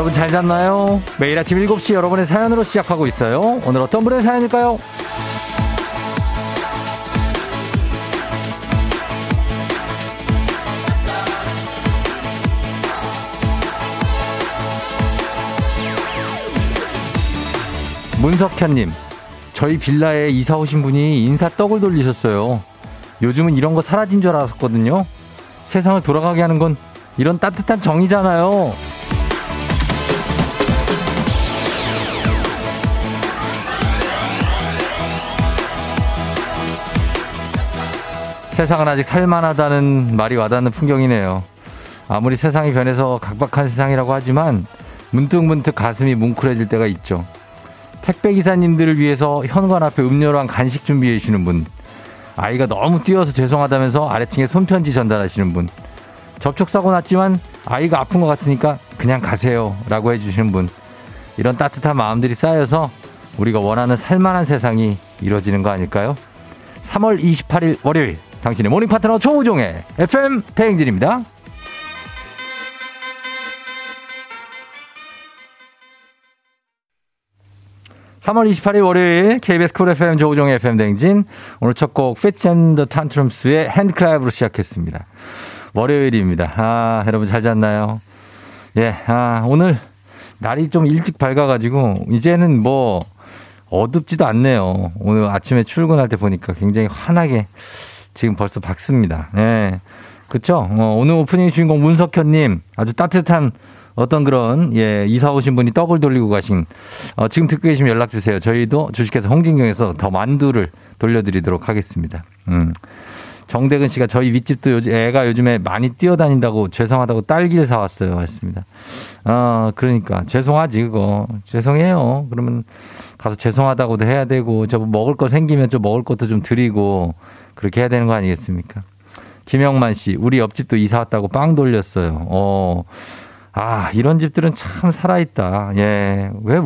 여러분 잘 잤나요? 매일 아침 7시 여러분의 사연으로 시작하고 있어요. 오늘 어떤 분의 사연일까요? 문석현님, 저희 빌라에 이사 오신 분이 인사떡을 돌리셨어요. 요즘은 이런 거 사라진 줄 알았거든요. 세상을 돌아가게 하는 건 이런 따뜻한 정이잖아요. 세상은 아직 살만하다는 말이 와닿는 풍경이네요. 아무리 세상이 변해서 각박한 세상이라고 하지만 문득문득 가슴이 뭉클해질 때가 있죠. 택배기사님들을 위해서 현관 앞에 음료랑 간식 준비해 주시는 분, 아이가 너무 뛰어서 죄송하다면서 아래층에 손편지 전달하시는 분, 접촉사고 났지만 아이가 아픈 것 같으니까 그냥 가세요 라고 해주시는 분, 이런 따뜻한 마음들이 쌓여서 우리가 원하는 살만한 세상이 이루어지는 거 아닐까요? 3월 28일 월요일, 당신의 모닝 파트너 조우종의 FM 대행진입니다. 3월 28일 월요일 KBS 쿨 FM 조우종의 FM 대행진, 오늘 첫 곡 Fits and the Tantrums의 핸드클랩으로 시작했습니다. 월요일입니다. 아, 여러분 잘 잤나요? 예, 아, 오늘 날이 좀 일찍 밝아가지고 이제는 뭐 어둡지도 않네요. 오늘 아침에 출근할 때 보니까 굉장히 환하게 지금 벌써 밝습니다. 예, 그렇죠? 오늘 오프닝 주인공 문석현님, 아주 따뜻한 어떤 그런, 예, 이사 오신 분이 떡을 돌리고 가신, 지금 듣고 계시면 연락 주세요. 저희도 주식회사 홍진경에서 더 만두를 돌려드리도록 하겠습니다. 정대근 씨가, 저희 윗집도 애가 요즘에 많이 뛰어다닌다고 죄송하다고 딸기를 사왔어요 했습니다. 그러니까 죄송하지, 그거 죄송해요. 그러면 가서 죄송하다고도 해야 되고, 저 먹을 거 생기면 좀 먹을 것도 좀 드리고 그렇게 해야 되는 거 아니겠습니까? 김영만 씨, 우리 옆집도 이사 왔다고 빵 돌렸어요. 아, 이런 집들은 참 살아있다. 예. 왜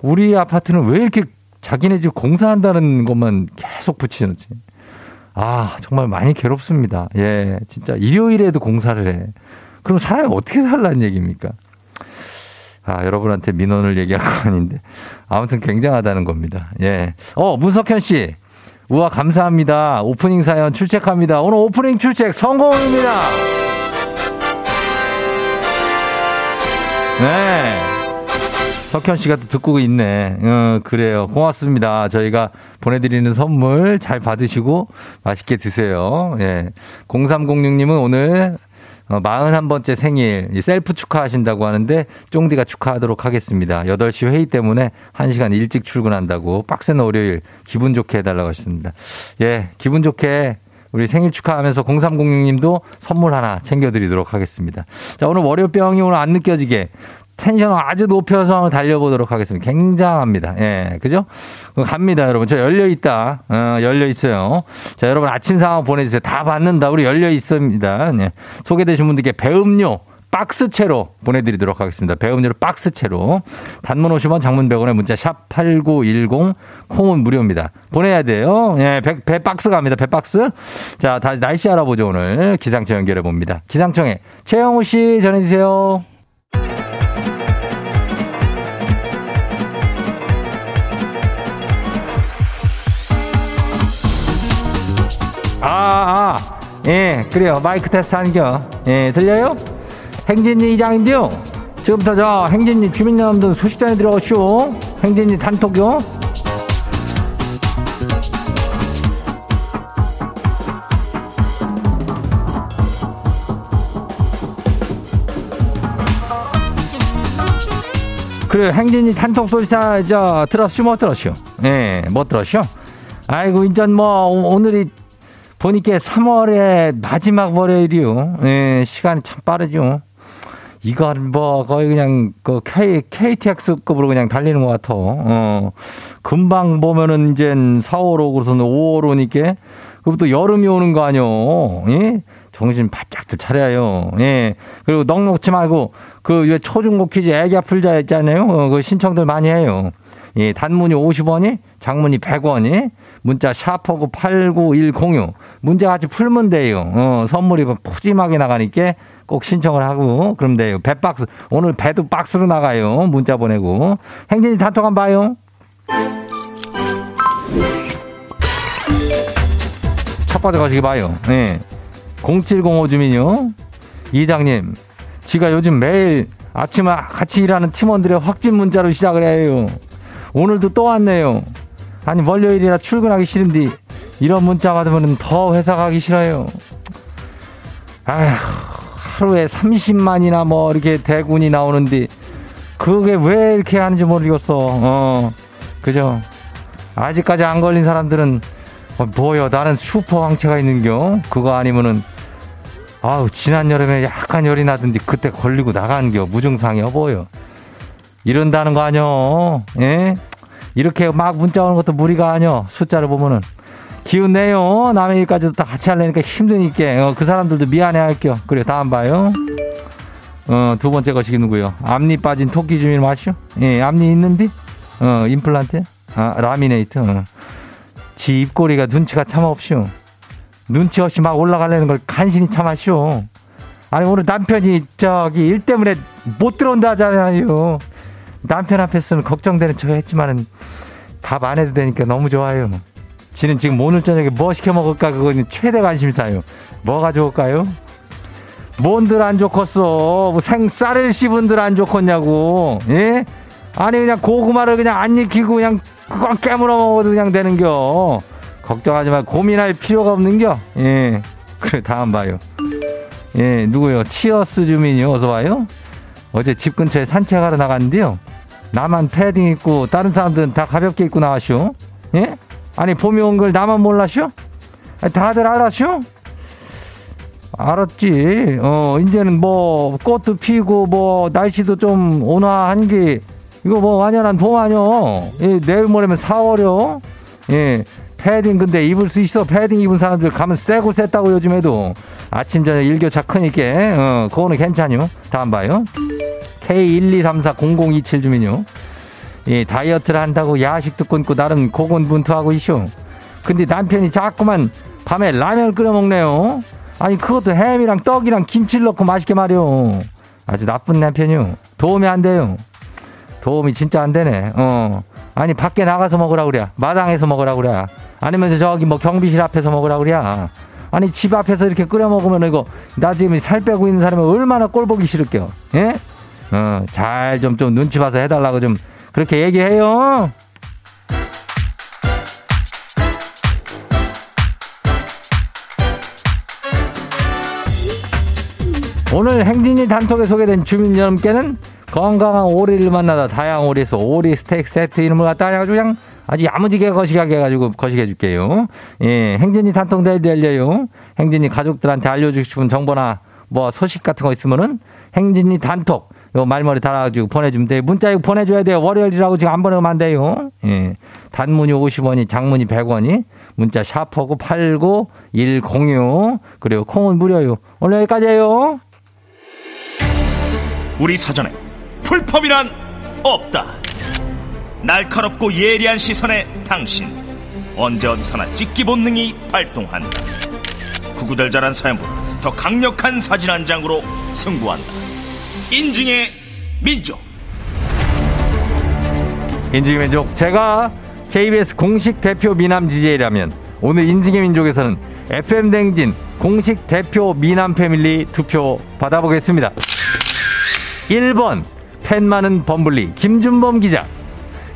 우리 아파트는 왜 이렇게 자기네 집 공사한다는 것만 계속 붙이는지. 아, 정말 많이 괴롭습니다. 예. 진짜 일요일에도 공사를 해. 그럼 사람이 어떻게 살라는 얘기입니까? 아, 여러분한테 민원을 얘기할 건 아닌데. 아무튼 굉장하다는 겁니다. 예. 문석현 씨. 우와, 감사합니다. 오프닝 사연 출첵합니다. 오늘 오프닝 출첵 성공입니다. 네, 석현 씨가 또 듣고 있네. 그래요. 고맙습니다. 저희가 보내드리는 선물 잘 받으시고 맛있게 드세요. 예. 0306님은 오늘 41번째 생일 셀프 축하하신다고 하는데 쫑디가 축하하도록 하겠습니다. 8시 회의 때문에 1시간 일찍 출근한다고 빡센 월요일 기분 좋게 해달라고 하셨습니다. 예, 기분 좋게 우리 생일 축하하면서 0306님도 선물 하나 챙겨드리도록 하겠습니다. 자, 오늘 월요병이 오늘 안 느껴지게 텐션을 아주 높여서 한번 달려보도록 하겠습니다. 굉장합니다. 예, 그죠? 갑니다, 여러분. 저 열려있다. 열려있어요. 자, 여러분 아침 상황 보내주세요. 다 받는다. 우리 열려있습니다. 예. 소개되신 분들께 배음료 박스채로 보내드리도록 하겠습니다. 배음료를 박스채로. 단문 50원, 장문 100원에 문자 샵8910, 콩은 무료입니다. 보내야 돼요. 예, 배 박스 갑니다. 배 박스. 자, 다시 날씨 알아보죠. 오늘 기상청 연결해 봅니다. 기상청에 최영우 씨 전해주세요. 예, 그래요. 마이크 테스트 한겨. 예, 들려요? 행진이 이장인데요. 지금부터 저 행진이 주민 여러분들 소식 전해드려오쇼. 행진이 단톡요. 그래, 행진이 단톡 소식 다 들었슈, 못 들었슈? 예, 못 들었슈? 아이고, 인전 뭐 오늘이 보니까 3월의 마지막 월요일이요. 예, 시간이 참 빠르죠. 이건 뭐 거의 그냥 그 KTX급으로 그냥 달리는 것 같아. 금방 보면은 이제 4월 오고서는 5월 오니까 그것도 여름이 오는 거 아니요. 예? 정신 바짝들 차려요. 예. 그리고 넉넉치 말고 그 초중고 퀴즈 애기 풀자 있잖아요. 그 신청들 많이 해요. 예, 단문이 50원이, 장문이 100원이, 문자 샤퍼고 89106. 문제 같이 풀면 돼요. 선물이 푸짐하게 나가니까 꼭 신청을 하고 그러면 돼요. 배 박스, 오늘 배도 박스로 나가요. 문자 보내고. 행진이 단톡 한번 봐요. 첫 번째 가시기 봐요. 네. 0705 주민요. 이장님, 지가 요즘 매일 아침에 같이 일하는 팀원들의 확진 문자로 시작을 해요. 오늘도 또 왔네요. 아니 월요일이라 출근하기 싫은데 이런 문자 받으면 더 회사 가기 싫어요. 아휴, 하루에 30만이나 뭐 이렇게 대군이 나오는데 그게 왜 이렇게 하는지 모르겠어. 그죠? 아직까지 안 걸린 사람들은 뭐요, 나는 슈퍼 항체가 있는겨. 그거 아니면은 아우 지난 여름에 약간 열이 나던데 그때 걸리고 나간겨. 무증상이여 뭐요. 이런다는 거 아뇨. 예? 이렇게 막 문자 오는 것도 무리가 아뇨. 숫자를 보면은 기운 내요. 남의 일까지도 다 같이 하려니까 힘드니까 그 사람들도 미안해 할게요. 그래 다음 봐요. 두 번째 것이 누구요? 앞니 빠진 토끼 주민 마시오. 예, 앞니 있는데 임플란트? 아, 라미네이트. 지 입꼬리가 눈치가 참 없쇼. 눈치 없이 막 올라가려는 걸 간신히 참았쇼. 아니 오늘 남편이 저기 일 때문에 못 들어온다 하잖아요. 남편 앞에서는 걱정되는 척 했지만은 밥 안 해도 되니까 너무 좋아요. 지는 지금 오늘 저녁에 뭐 시켜 먹을까 그건 최대 관심사요. 뭐가 좋을까요? 뭔들 안 좋겠어. 뭐 생쌀을 씹은들 안 좋겠냐고. 예? 아니 그냥 고구마를 그냥 안 익히고 그냥 그거 깨물어 먹어도 그냥 되는겨. 걱정하지 마. 고민할 필요가 없는겨. 예. 그래 다음 봐요. 예, 누구요? 치어스 주민이요. 어서 와요. 어제 집 근처에 산책하러 나갔는데요. 나만 패딩 입고 다른 사람들은 다 가볍게 입고 나왔쇼. 예? 아니 봄이 온 걸 나만 몰랐쇼? 다들 알았쇼? 알았지. 이제는 뭐 꽃도 피고 뭐 날씨도 좀 온화한 게 이거 뭐 완연한 봄 아뇨. 예, 내일 모레면 4월요. 예, 패딩 근데 입을 수 있어. 패딩 입은 사람들 가면 쎄고 쎘다고 요즘에도. 아침 저녁 일교차 크니까 그거는 괜찮요. 다음 봐요. K12340027 주민요. 예, 다이어트를 한다고 야식도 끊고 나름 고군분투하고 있쇼. 근데 남편이 자꾸만 밤에 라면을 끓여 먹네요. 아니 그것도 햄이랑 떡이랑 김치를 넣고 맛있게 말이요. 아주 나쁜 남편이요. 도움이 안 돼요. 도움이 진짜 안 되네. 아니 밖에 나가서 먹으라 그래. 마당에서 먹으라 그래. 아니면 저기 뭐 경비실 앞에서 먹으라 그래. 아니 집 앞에서 이렇게 끓여 먹으면 이거 나 지금 살 빼고 있는 사람이 얼마나 꼴보기 싫을게요. 예? 잘 좀 눈치 봐서 해달라고 좀 그렇게 얘기해요. 오늘 행진이 단톡에 소개된 주민 여러분께는 건강한 오리를 만나다 다양한 오리에서 오리 스테이크 세트 이름을 갖다 해가지고 그냥 아주 야무지게 거시게 해가지고 거시게 해줄게요. 예, 행진이 단톡 대회도 열려요. 행진이 가족들한테 알려주고 싶은 정보나 뭐 소식 같은 거 있으면은 행진이 단톡 요 말머리 달아가지고 보내주면 돼요. 문자 이거 보내줘야 돼요. 월요일이라고 지금 안 보내면 안 돼요. 예. 단문이 50원이, 장문이 100원이, 문자 샤프하고 89106. 그리고 콩은 무료요. 오늘 여기까지예요. 우리 사전에 풀펌이란 없다. 날카롭고 예리한 시선에 당신 언제 어디서나 찍기 본능이 발동한다. 구구절절한 사연보다 더 강력한 사진 한 장으로 승부한다. 인증의 민족. 인증의 민족. 제가 KBS 공식 대표 미남 DJ라면 오늘 인증의 민족에서는 FM 대행진 공식 대표 미남 패밀리 투표 받아보겠습니다. 1번 팬 많은 범블리 김준범 기자,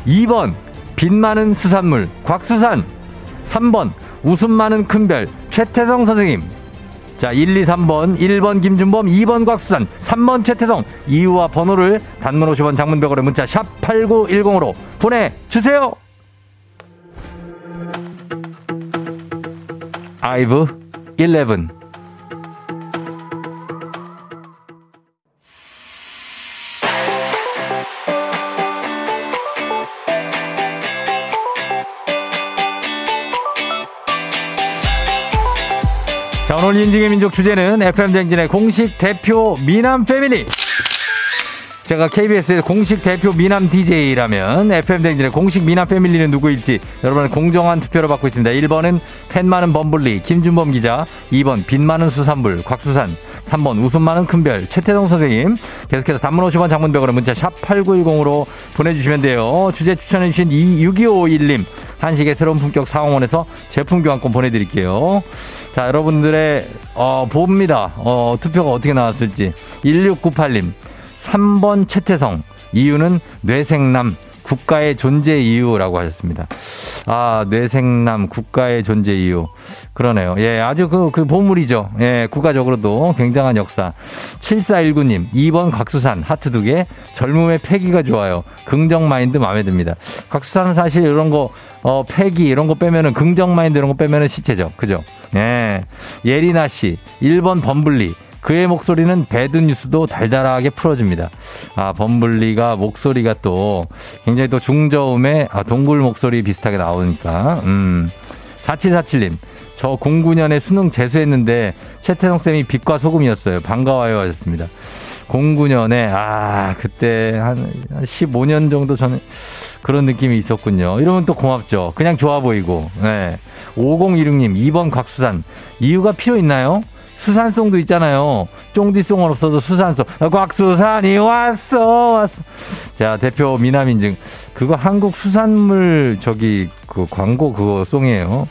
2번 빛 많은 수산물 곽수산, 3번 웃음 많은 큰별 최태성 선생님. 자, 1, 2, 3번, 1번 김준범, 2번 곽수산, 3번 최태성. 이유와 번호를 단문 50원, 장문 100원의 문자 샵 8910으로 보내주세요. 아이브 11. 자, 오늘 인증의 민족 주제는 FM 대행진의 공식 대표 미남 패밀리. 제가 KBS의 공식 대표 미남 DJ라면 FM 대행진의 공식 미남 패밀리는 누구일지 여러분은 공정한 투표로 받고 있습니다. 1번은 팬 많은 범블리 김준범 기자, 2번 빛 많은 수산물 곽수산, 3번 웃음 많은 큰별 최태성 선생님. 계속해서 단문 50원 장문백으로 문자 샵 8910으로 보내주시면 돼요. 주제 추천해주신 26551님 한식의 새로운 품격 상황원에서 제품 교환권 보내드릴게요. 자, 여러분들의 봅니다. 투표가 어떻게 나왔을지. 1698님 3번 최태성 이유는 뇌생남 국가의 존재 이유라고 하셨습니다. 아, 뇌생남 국가의 존재 이유. 그러네요. 예, 아주 그 보물이죠. 예, 국가적으로도 굉장한 역사. 7419님 2번 곽수산 하트 2개 젊음의 패기가 좋아요. 긍정 마인드 마음에 듭니다. 곽수산은 사실 이런 거 패기 이런 거 빼면은 긍정 마인드 이런 거 빼면은 시체죠. 그죠? 예. 예리나 씨 1번 범블리 그의 목소리는 배드뉴스도 달달하게 풀어줍니다. 아, 범블리가 목소리가 또 굉장히 또 중저음의 동굴 목소리 비슷하게 나오니까. 4747님 저 09년에 수능 재수했는데 최태성쌤이 빛과 소금이었어요. 반가워요 하셨습니다. 09년에 그때 한 15년 정도 전에 그런 느낌이 있었군요. 이러면 또 고맙죠. 그냥 좋아 보이고. 네. 5016님 2번 곽수산 이유가 필요 있나요? 수산송도 있잖아요. 쫑디송은 없어도 수산송. 곽수산이 왔어. 자, 대표 미남인증. 그거 한국 수산물 그 광고 그거 송이에요.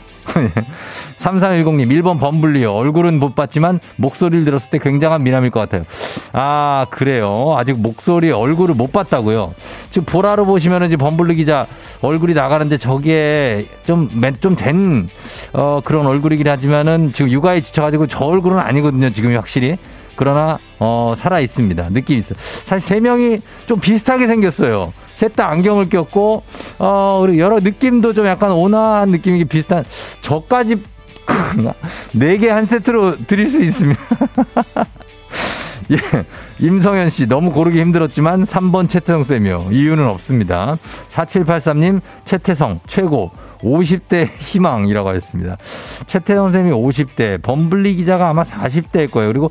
3310님 1번 범블리요. 얼굴은 못 봤지만 목소리를 들었을 때 굉장한 미남일 것 같아요. 아, 그래요. 아직 얼굴을 못 봤다고요. 지금 보라로 보시면은 이제 범블리 기자 얼굴이 나가는데 저기에 좀 된 그런 얼굴이긴 하지만은 지금 육아에 지쳐가지고 저 얼굴은 아니거든요. 지금 확실히. 그러나 살아 있습니다. 느낌 있어요. 사실 세 명이 좀 비슷하게 생겼어요. 셋 다 안경을 꼈고 그리고 여러 느낌도 좀 약간 온화한 느낌이 비슷한 저까지 4개 한 세트로 드릴 수 있습니다. 예, 임성현 씨 너무 고르기 힘들었지만 3번 최태성 쌤이요. 이유는 없습니다. 4783님 최태성 최고 50대 희망이라고 하셨습니다. 최태성 쌤이 50대, 범블리 기자가 아마 40대일 거예요. 그리고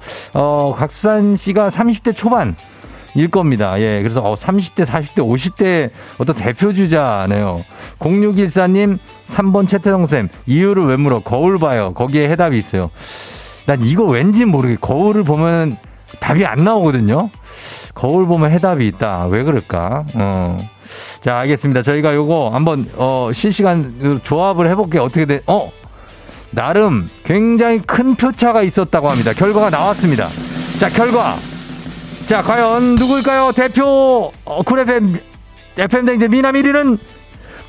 곽수산 씨가 30대 초반 일 겁니다. 예, 그래서 30대, 40대, 50대 어떤 대표주자네요. 0614님 3번 최태성 쌤 이유를 왜 물어? 거울 봐요. 거기에 해답이 있어요. 난 이거 왠지 모르게 거울을 보면 답이 안 나오거든요. 거울 보면 해답이 있다. 왜 그럴까? 자, 알겠습니다. 저희가 요거 한번 실시간 조합을 해볼게요. 어떻게 돼? 나름 굉장히 큰 표차가 있었다고 합니다. 결과가 나왔습니다. 자, 결과. 자, 과연 누굴까요? 대표 쿨 FM 대행제 미남 1위는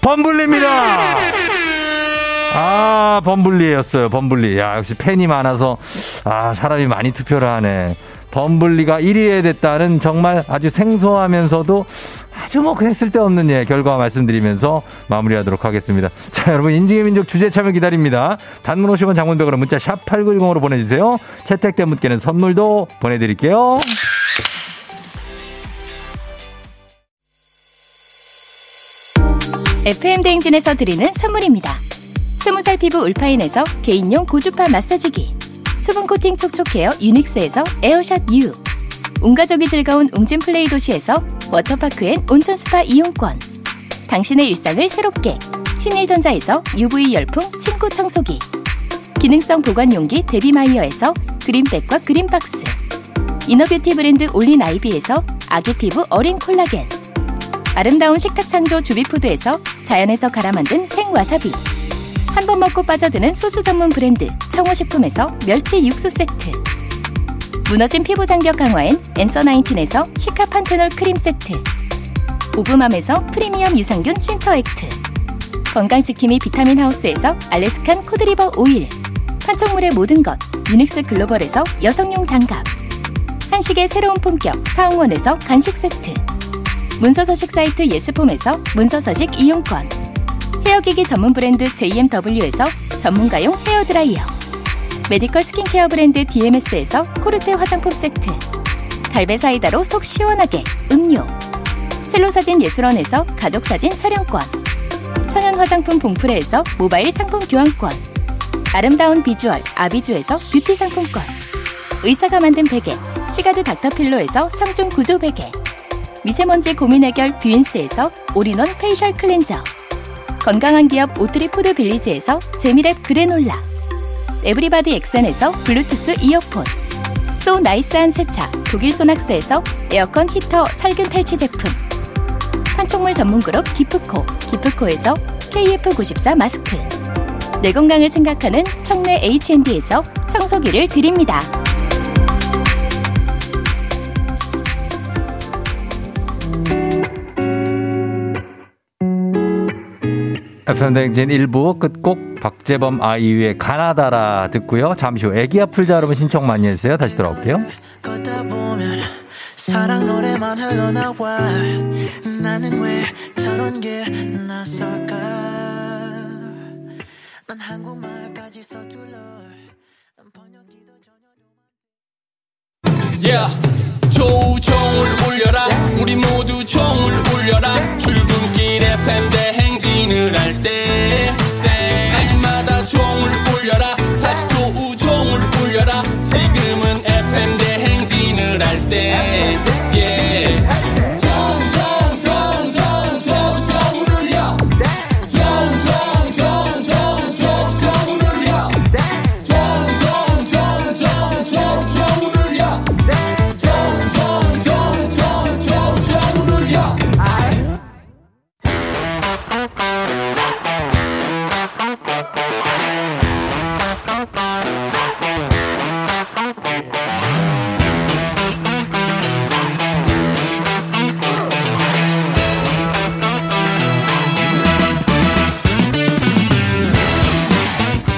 범블리입니다. 아, 범블리였어요. 범블리. 야, 역시 팬이 많아서 사람이 많이 투표를 하네. 범블리가 1위에 됐다는 정말 아주 생소하면서도 아주 그냥 쓸데없는 결과 말씀드리면서 마무리하도록 하겠습니다. 자, 여러분 인증의 민족 주제 참여 기다립니다. 단문 50원 장문백으로 문자 샵 8910으로 보내주세요. 채택된 분께는 선물도 보내드릴게요. FM 대행진에서 드리는 선물입니다. 20살 피부 울파인에서 개인용 고주파 마사지기, 수분 코팅 촉촉헤어 유닉스에서 에어샷 U, 온가족이 즐거운 웅진플레이 도시에서 워터파크 앤 온천 스파 이용권, 당신의 일상을 새롭게 신일전자에서 UV 열풍 침구 청소기, 기능성 보관용기 데비마이어에서 그린백과 그린박스, 이너뷰티 브랜드 올린 아이비에서 아기 피부 어린 콜라겐, 아름다운 식탁창조 주비푸드에서 자연에서 갈아 만든 생와사비, 한 번 먹고 빠져드는 소스 전문 브랜드 청호식품에서 멸치 육수 세트, 무너진 피부 장벽 강화엔 앤서19에서 시카판테놀 크림 세트, 오브맘에서 프리미엄 유산균 신터액트, 건강지킴이 비타민하우스에서 알래스칸 코드리버 오일, 판촉물의 모든 것 유닉스 글로벌에서 여성용 장갑, 한식의 새로운 품격 사홍원에서 간식 세트, 문서서식 사이트 예스폼에서 문서서식 이용권, 헤어기기 전문 브랜드 JMW에서 전문가용 헤어드라이어, 메디컬 스킨케어 브랜드 DMS에서 코르테 화장품 세트, 갈베사이다로 속 시원하게 음료, 셀로사진 예술원에서 가족사진 촬영권, 천연화장품 봉프레에서 모바일 상품 교환권, 아름다운 비주얼 아비주에서 뷰티 상품권, 의사가 만든 베개 시가드 닥터필로에서 3중 구조 베개, 미세먼지 고민 해결 뷰인스에서 올인원 페이셜 클렌저, 건강한 기업 오트리 푸드 빌리지에서 재미랩 그래놀라, 에브리바디 엑센에서 블루투스 이어폰, 칫솔 나이스한 세차 독일 소낙스에서 에어컨 히터 살균 탈취 제품, 판촉물 전문 그룹 기프코 기프코에서 KF94 마스크, 내 건강을 생각하는 청내 H&D에서 청소기를 드립니다. FM 대행진 1부 끝곡 박재범 아이유의 가나다라 듣고요. 잠시 후 애기야 풀자 여러분 신청 많이 해주세요. 다시 돌아올게요. 걷다 보면 사랑 노래만 흘러나와 나는 왜 저런 게 낯설까 난 한국말까지 서툴러 번역기도 전혀 조우종을 울려라 우리 모두 종을 울려라 출근길 FM 대행진을 할 때 아침마다 종을 울려라 다시 조우종을 울려라 지금은 FM 대행진을 할 때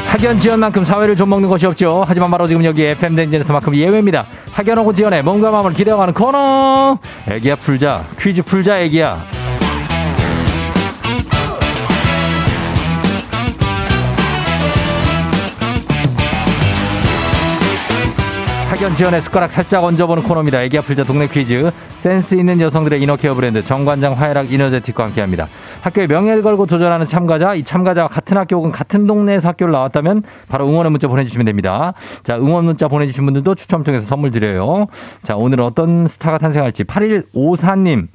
학연 지연만큼 사회를 좀먹는 것이 없죠. 하지만 바로 지금 여기 FM 댕진에서만큼 예외입니다. 학연하고 지연의 몸과 마음을 기대어가는 코너. 애기야 풀자. 퀴즈 풀자 애기야. 학연 지연의 숟가락 살짝 얹어보는 코너입니다. 애기야 풀자 동네 퀴즈. 센스 있는 여성들의 이너케어 브랜드 정관장 화해락 이너제틱과 함께합니다. 학교에 명예를 걸고 도전하는 참가자, 이 참가자와 같은 학교 혹은 같은 동네에서 학교를 나왔다면 바로 응원의 문자 보내주시면 됩니다. 자, 응원 문자 보내주신 분들도 추첨 통해서 선물 드려요. 자, 오늘은 어떤 스타가 탄생할지. 8154님,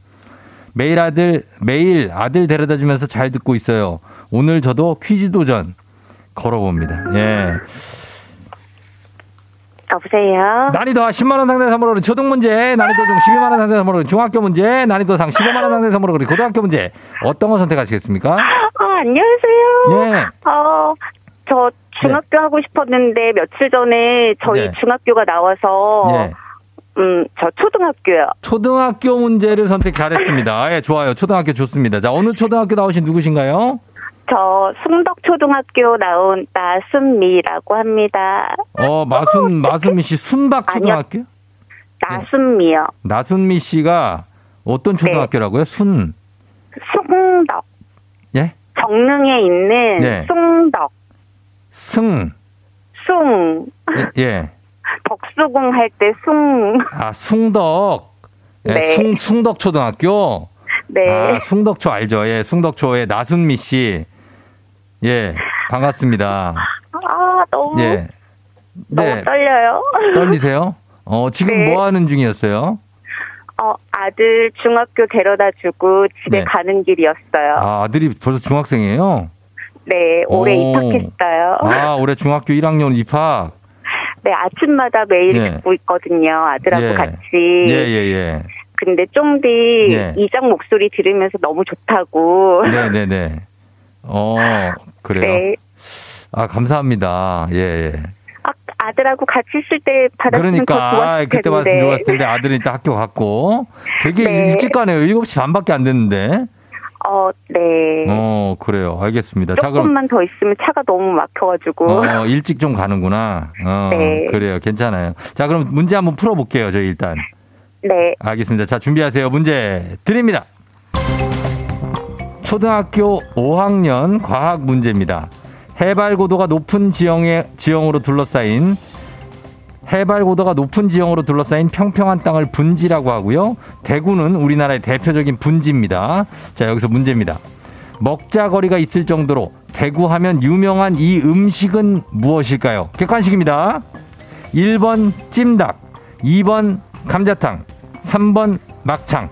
매일 아들 데려다 주면서 잘 듣고 있어요. 오늘 저도 퀴즈 도전 걸어봅니다. 예. 여보세요. 난이도와 10만원 상당의 선물로 그린 초등문제, 난이도 중 12만원 상당의 선물로 그린 중학교 문제, 난이도 상 15만원 상당의 선물로 그린 고등학교 문제. 어떤 거 선택하시겠습니까? 안녕하세요. 네. 저 중학교 네. 하고 싶었는데 며칠 전에 저희 네. 중학교가 나와서 네. 저 초등학교요. 초등학교 문제를 선택 잘했습니다. 예, 좋아요. 초등학교 좋습니다. 자, 어느 초등학교 나오신 누구신가요? 저 순덕초등학교 나온 나순미라고 합니다. 마순미 씨 순박초등학교? 아니요. 나순미요. 네. 나순미 씨가 어떤 초등학교라고요? 네. 순덕. 예? 정릉에 있는 네. 숭덕. 예. 덕수궁 할 때 숭. 아, 숭덕. 예, 네. 숭덕초등학교. 네. 아, 숭덕초 알죠? 예, 숭덕초의 나순미 씨. 예, 반갑습니다. 아, 너무. 예. 너무 네. 떨려요. 떨리세요? 지금 네. 뭐 하는 중이었어요? 아들 중학교 데려다 주고 집에 네. 가는 길이었어요. 아, 아들이 벌써 중학생이에요? 네, 올해 입학했어요. 아, 올해 중학교 1학년 입학? 네, 아침마다 매일 듣고 있거든요. 아들하고 같이. 예. 근데 좀 뒤 이장 목소리 들으면서 너무 좋다고. 네네네. 그래요? 네. 아, 감사합니다. 예. 아들하고 같이 있을 때 받았으면 더 좋았을 텐데. 그때 받았으면 좋았을 텐데 아들이 일단 학교 갔고. 되게 네. 일찍 가네요. 7시 반밖에 안 됐는데. 네. 그래요. 알겠습니다. 조금만 자, 그럼, 더 있으면 차가 너무 막혀가지고. 일찍 좀 가는구나. 네. 그래요. 괜찮아요. 자, 그럼 문제 한번 풀어볼게요. 저희 일단. 네. 알겠습니다. 자, 준비하세요. 문제 드립니다. 초등학교 5학년 과학 문제입니다. 해발 고도가 높은 지형으로 둘러싸인 평평한 땅을 분지라고 하고요. 대구는 우리나라의 대표적인 분지입니다. 자, 여기서 문제입니다. 먹자거리가 있을 정도로 대구하면 유명한 이 음식은 무엇일까요? 객관식입니다. 1번 찜닭, 2번 감자탕, 3번 막창.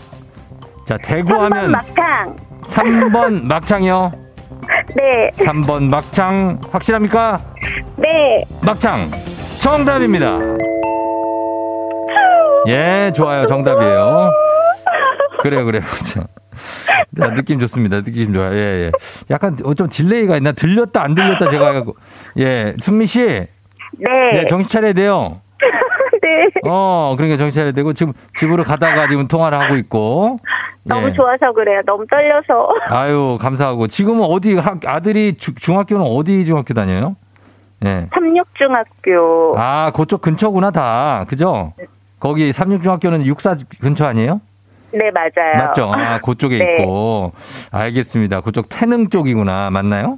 자, 대구하면 3번 막창. 3번 막창이요? 네. 3번 막창 확실합니까? 네. 막창 정답입니다. 예, 좋아요. 정답이에요. 그래요, 그래요. 자, 느낌 좋습니다. 느낌 좋아요. 예, 예. 약간 좀 딜레이가 있나? 들렸다, 안 들렸다, 제가 해갖고. 예, 승미 씨. 네. 예, 정신 차려야 돼요. 네. 그러니까 정신 차려야 되고, 지금 집으로 가다가 지금 통화를 하고 있고. 너무 예. 좋아서 그래요. 너무 떨려서. 아유, 감사하고. 지금은 어디, 아들이 중학교는 어디 중학교 다녀요? 예. 삼육중학교. 아, 그쪽 근처구나, 다. 그죠? 거기 삼육중학교는 육사 근처 아니에요? 네, 맞아요. 맞죠? 아, 그쪽에 네. 있고. 알겠습니다. 그쪽 태릉 쪽이구나. 맞나요?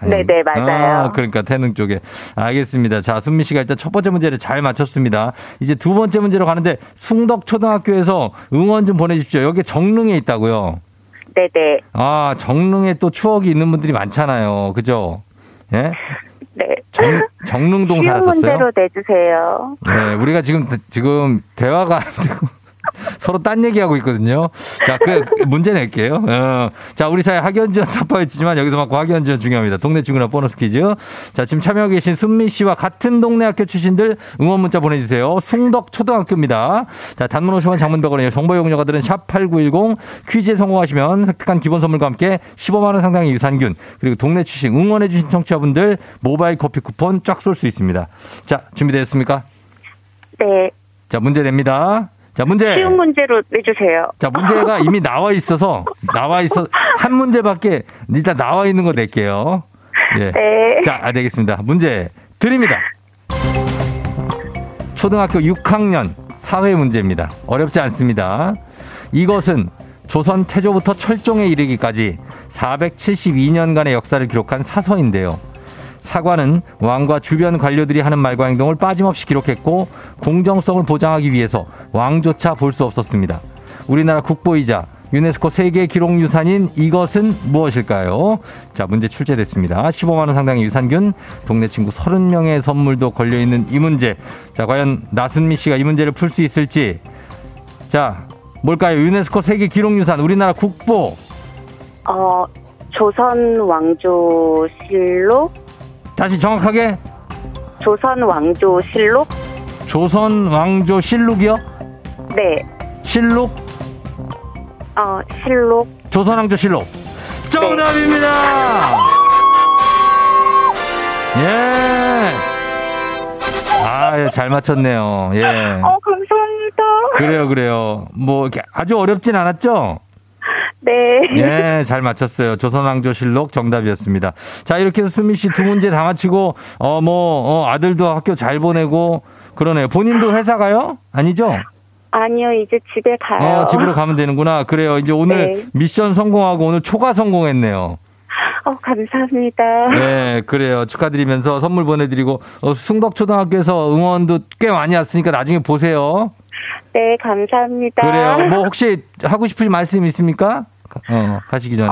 아니면, 네네, 맞아요. 그러니까 태릉 쪽에. 알겠습니다. 자, 순미 씨가 일단 첫 번째 문제를 잘 맞췄습니다. 이제 두 번째 문제로 가는데, 숭덕초등학교에서 응원 좀 보내주십시오. 여기 정릉에 있다고요? 네네. 아, 정릉에 또 추억이 있는 분들이 많잖아요. 그죠? 예? 네. 정릉동 살았었어요? 문제로 내주세요. 네, 우리가 지금 대화가 안 되고. 서로 딴 얘기하고 있거든요. 자, 문제 낼게요. 자, 우리 사회 학연지원 타파였지만 여기서만큼 학연지원 중요합니다. 동네 친구나 보너스 퀴즈. 자, 지금 참여하고 계신 순미 씨와 같은 동네 학교 출신들 응원 문자 보내주세요. 숭덕초등학교입니다. 자, 단문 50원 장문백원이에요. 정보용료가들은 샵8910 퀴즈에 성공하시면 획득한 기본 선물과 함께 15만 원 상당의 유산균 그리고 동네 출신 응원해 주신 청취자분들 모바일 커피 쿠폰 쫙 쏠 수 있습니다. 자, 준비되셨습니까? 네. 자, 문제 냅니다. 자, 문제. 쉬운 문제로 내주세요. 자, 문제가 이미 나와 있어서, 한 문제밖에, 일단 나와 있는 거 낼게요. 예. 네. 자, 알겠습니다. 문제 드립니다. 초등학교 6학년 사회 문제입니다. 어렵지 않습니다. 이것은 조선 태조부터 철종에 이르기까지 472년간의 역사를 기록한 사서인데요. 사관은 왕과 주변 관료들이 하는 말과 행동을 빠짐없이 기록했고 공정성을 보장하기 위해서 왕조차 볼 수 없었습니다. 우리나라 국보이자 유네스코 세계 기록유산인 이것은 무엇일까요? 자, 문제 출제됐습니다. 15만 원 상당의 유산균, 동네 친구 30명의 선물도 걸려있는 이 문제. 자, 과연 나순미 씨가 이 문제를 풀 수 있을지. 자, 뭘까요? 유네스코 세계 기록유산, 우리나라 국보. 조선 왕조 실록. 다시 정확하게. 조선왕조실록. 조선왕조실록이요? 네. 실록? 실록. 조선왕조실록. 정답입니다. 네. 예. 아, 잘 맞췄네요. 예. 감사합니다. 그래요. 뭐 아주 어렵진 않았죠? 네. 예, 잘 맞췄어요. 조선왕조실록 정답이었습니다. 자, 이렇게 해서 수미 씨 두 문제 다 맞히고, 아들도 학교 잘 보내고, 그러네요. 본인도 회사 가요? 아니죠? 아니요, 이제 집에 가요. 집으로 가면 되는구나. 그래요. 이제 오늘 네. 미션 성공하고 오늘 초과 성공했네요. 감사합니다. 네, 그래요. 축하드리면서 선물 보내드리고, 숭덕초등학교에서 응원도 꽤 많이 왔으니까 나중에 보세요. 네, 감사합니다. 그래요. 뭐 혹시 하고 싶으신 말씀 있습니까? 가시기 전에.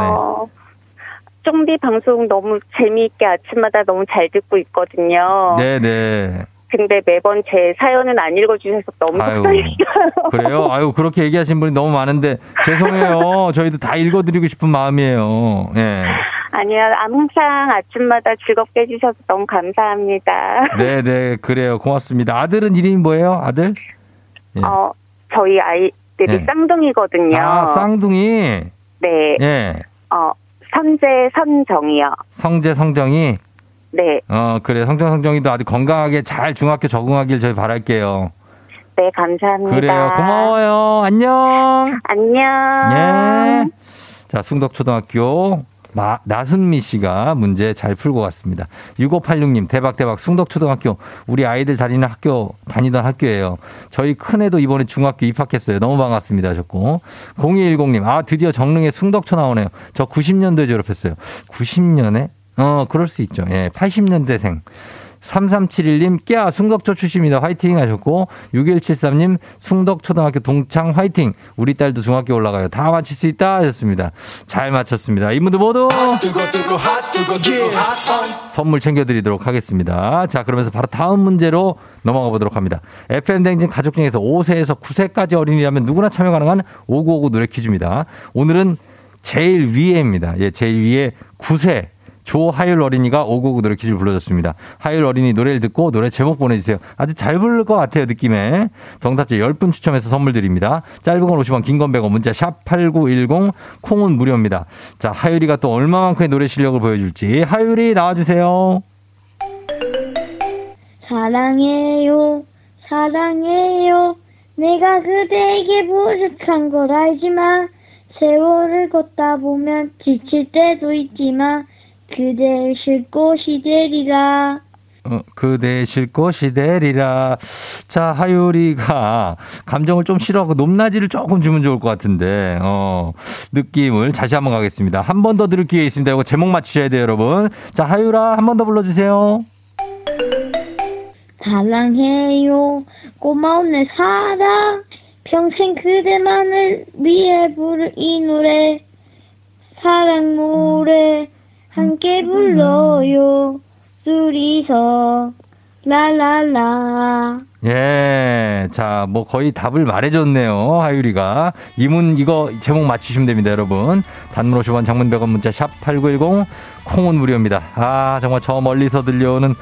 쫑비 방송 너무 재미있게 아침마다 너무 잘 듣고 있거든요. 네네. 근데 매번 제 사연은 안 읽어주셔서 너무 감사해요. 그래요? 아유, 그렇게 얘기하신 분이 너무 많은데 죄송해요. 저희도 다 읽어드리고 싶은 마음이에요. 예. 아니요, 항상 아침마다 즐겁게 해주셔서 너무 감사합니다. 네네, 그래요. 고맙습니다. 아들은 이름이 뭐예요? 아들? 예. 저희 아이들이 예. 쌍둥이거든요. 아, 쌍둥이? 네. 예. 성재, 성정이요. 성재, 성정이? 네. 그래. 성정이도 아주 건강하게 잘 중학교 적응하길 저희 바랄게요. 네, 감사합니다. 그래요. 고마워요. 안녕. 안녕. 예. 자, 숭덕초등학교. 나순미 씨가 문제 잘 풀고 갔습니다. 6586님 대박 숭덕초등학교 우리 아이들 다니던 학교예요. 저희 큰애도 이번에 중학교 입학했어요. 너무 반갑습니다 하셨고 0210님 아 드디어 정릉에 숭덕초 나오네요. 저 90년도에 졸업했어요. 90년에? 그럴 수 있죠. 예, 80년대생. 3371님 깨야 숭덕초 출신입니다. 화이팅 하셨고 6173님 숭덕초등학교 동창 화이팅. 우리 딸도 중학교 올라가요. 다 맞힐 수 있다 하셨습니다. 잘 맞췄습니다. 이분들 모두 선물 챙겨드리도록 하겠습니다. 자, 그러면서 바로 다음 문제로 넘어가 보도록 합니다. FM 대행진 가족 중에서 5세에서 9세까지 어린이라면 누구나 참여 가능한 5959 노래 퀴즈입니다. 오늘은 제일 위에입니다. 예, 제일 위에 9세. 조하율 어린이가 599노래 퀴즈 불러줬습니다. 하율 어린이 노래를 듣고 노래 제목 보내주세요. 아주 잘 부를 것 같아요, 느낌에. 정답자 10분 추첨해서 선물 드립니다. 짧은 건 50원, 긴 건 100원, 문자 샵 8910, 콩은 무료입니다. 자, 하율이가 또 얼마만큼의 노래 실력을 보여줄지. 하율이 나와주세요. 사랑해요, 사랑해요. 내가 그대에게 부족한 걸 알지만 세월을 걷다 보면 지칠 때도 있지만 그대의 쉴 곳이 되리라. 그대의 쉴 곳이 되리라. 자, 하율이가 감정을 좀 싫어하고 높낮이를 조금 주면 좋을 것 같은데 느낌을 다시 한번 가겠습니다. 한 번 더 들을 기회 있습니다. 이거 제목 맞추셔야 돼요, 여러분. 자, 하율아, 한 번 더 불러주세요. 사랑해요, 고마운 내 사랑, 평생 그대만을 위해 부를 이 노래, 사랑 노래 함께 불러요, 둘이서 랄랄라. 예, 자, 뭐 거의 답을 말해줬네요, 하율이가. 이문 이거 제목 맞히시면 됩니다, 여러분. 단문 50원, 장문 100원, 문자 샵 8910, 콩은 무료입니다. 아, 정말 저 멀리서 들려오는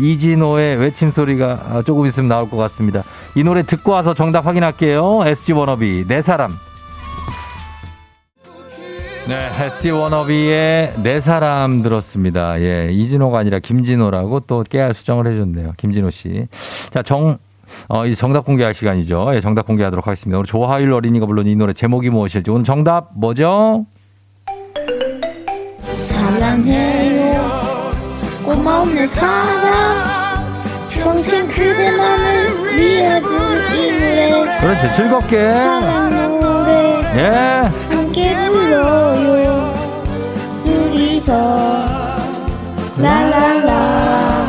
이진호의 외침 소리가 조금 있으면 나올 것 같습니다. 이 노래 듣고 와서 정답 확인할게요. SG워너비, 내 사람. 네, SG워너비의 내 사람 들었습니다. 예, 이진호가 아니라 김진호라고 또 깨알 수정을 해줬네요, 김진호 씨. 자, 이제 정답 공개할 시간이죠. 예, 정답 공개하도록 하겠습니다. 오늘 조하율 어린이가 부른 이 노래 제목이 무엇일지. 오늘 정답 뭐죠? 사랑해요, 고마운 내 사랑, 평생 그대만을 위해 부를 이 노래. 그렇지, 즐겁게. 예. 불러요, 둘이서 라라라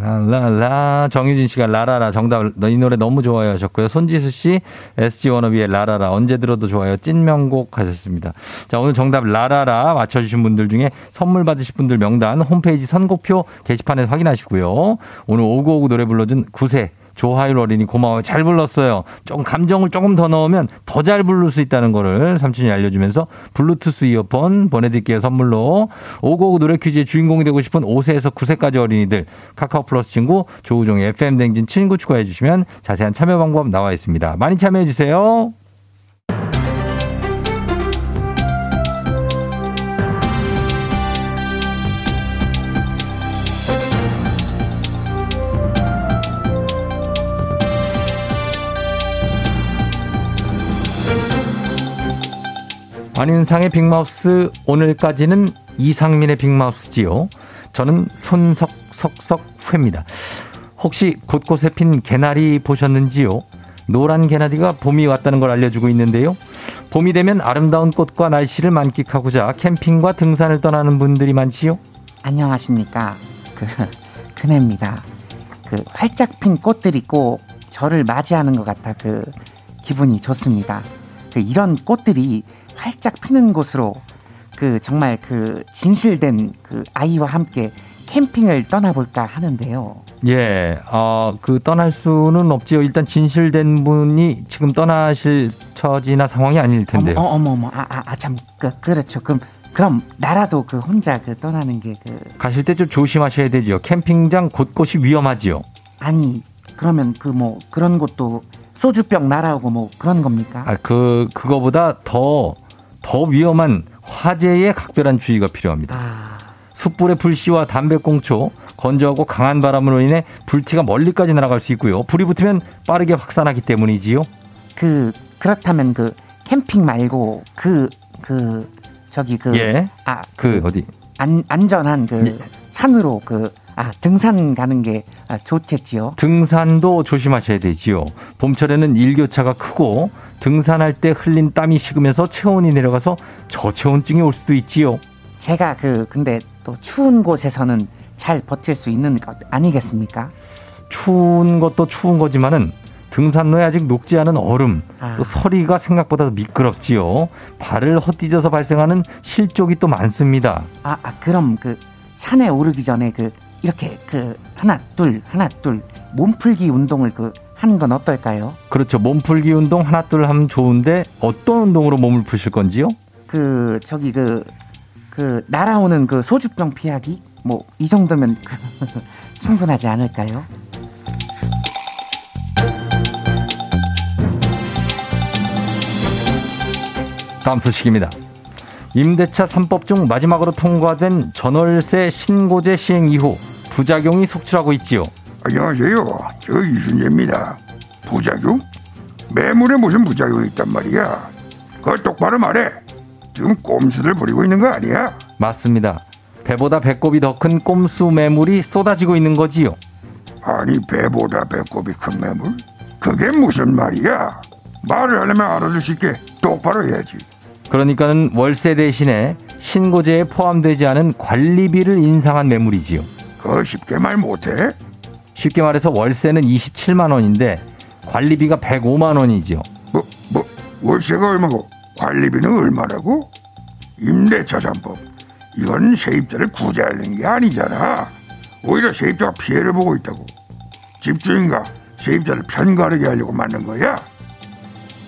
라라라. 정유진 씨가 라라라 정답. 이 노래 너무 좋아요 하셨고요. 손지수 씨, SG워너비의 라라라 언제 들어도 좋아요, 찐명곡 하셨습니다. 자, 오늘 정답 라라라 맞춰주신 분들 중에 선물 받으실 분들 명단 홈페이지 선곡표 게시판에서 확인하시고요. 오늘 5959 노래 불러준 9세 조하율 어린이 고마워요. 잘 불렀어요. 좀 감정을 조금 더 넣으면 더 잘 부를 수 있다는 거를 삼촌이 알려주면서 블루투스 이어폰 보내드릴게요, 선물로. 555 노래 퀴즈의 주인공이 되고 싶은 5세에서 9세까지 어린이들 카카오 플러스 친구 조우종의 FM 대행진 친구 추가해 주시면 자세한 참여 방법 나와 있습니다. 많이 참여해 주세요. 안윤상의 빅마우스, 오늘까지는 이상민의 빅마우스지요. 저는 손석석석회입니다. 혹시 곳곳에 핀 개나리 보셨는지요? 노란 개나리가 봄이 왔다는 걸 알려주고 있는데요. 봄이 되면 아름다운 꽃과 날씨를 만끽하고자 캠핑과 등산을 떠나는 분들이 많지요. 안녕하십니까, 큰애입니다. 활짝 핀 꽃들이 꼭 저를 맞이하는 것 같아 기분이 좋습니다. 이런 꽃들이 활짝 피는 곳으로 정말 진실된 아이와 함께 캠핑을 떠나볼까 하는데요. 예, 떠날 수는 없지요. 일단 진실된 분이 지금 떠나실 처지나 상황이 아닐 텐데요. 그렇죠. 그럼 나라도 혼자 떠나는 게 가실 때 좀 조심하셔야 되지요. 캠핑장 곳곳이 위험하지요. 아니, 그러면 그런 곳도 소주병 날아오고 그런 겁니까? 그거보다 더 위험한 화재에 각별한 주의가 필요합니다. 숯불의 불씨와 담배꽁초, 건조하고 강한 바람으로 인해 불티가 멀리까지 날아갈 수 있고요. 불이 붙으면 빠르게 확산하기 때문이지요. 그렇다면 캠핑 말고 어디 안전한 산으로 등산 가는 게 좋겠지요. 등산도 조심하셔야 되지요. 봄철에는 일교차가 크고 등산할 때 흘린 땀이 식으면서 체온이 내려가서 저체온증이 올 수도 있지요. 제가 근데 또 추운 곳에서는 잘 버틸 수 있는 것 아니겠습니까? 추운 것도 추운 거지만은 등산로에 아직 녹지 않은 얼음, 또 서리가 생각보다 더 미끄럽지요. 발을 헛디뎌서 발생하는 실족이 또 많습니다. 그럼 산에 오르기 전에 이렇게 하나 둘 몸풀기 운동을 하는 건 어떨까요? 그렇죠. 몸풀기 운동 하나 둘 하면 좋은데 어떤 운동으로 몸을 푸실 건지요? 그 날아오는 그 소주병 피하기 뭐 이 정도면 충분하지 않을까요? 다음 소식입니다. 임대차 3법 중 마지막으로 통과된 전월세 신고제 시행 이후 부작용이 속출하고 있지요. 안녕하세요. 저 이순재입니다. 부작용? 매물에 무슨 부작용이 있단 말이야. 그걸 똑바로 말해. 지금 꼼수를 부리고 있는 거 아니야? 맞습니다. 배보다 배꼽이 더 큰 꼼수 매물이 쏟아지고 있는 거지요. 아니 배보다 배꼽이 큰 매물? 그게 무슨 말이야? 말을 하려면 알아들 수 있게 똑바로 해야지. 그러니까는 월세 대신에 신고제에 포함되지 않은 관리비를 인상한 매물이지요. 그거 쉽게 말 못해? 쉽게 말해서 월세는 27만 원인데 관리비가 105만 원이지요. 뭐 월세가 얼마고 관리비는 얼마라고? 임대차 3법 이건 세입자를 구제하는 게 아니잖아. 오히려 세입자가 피해를 보고 있다고. 집주인과 세입자를 편가르게 하려고 만든 거야.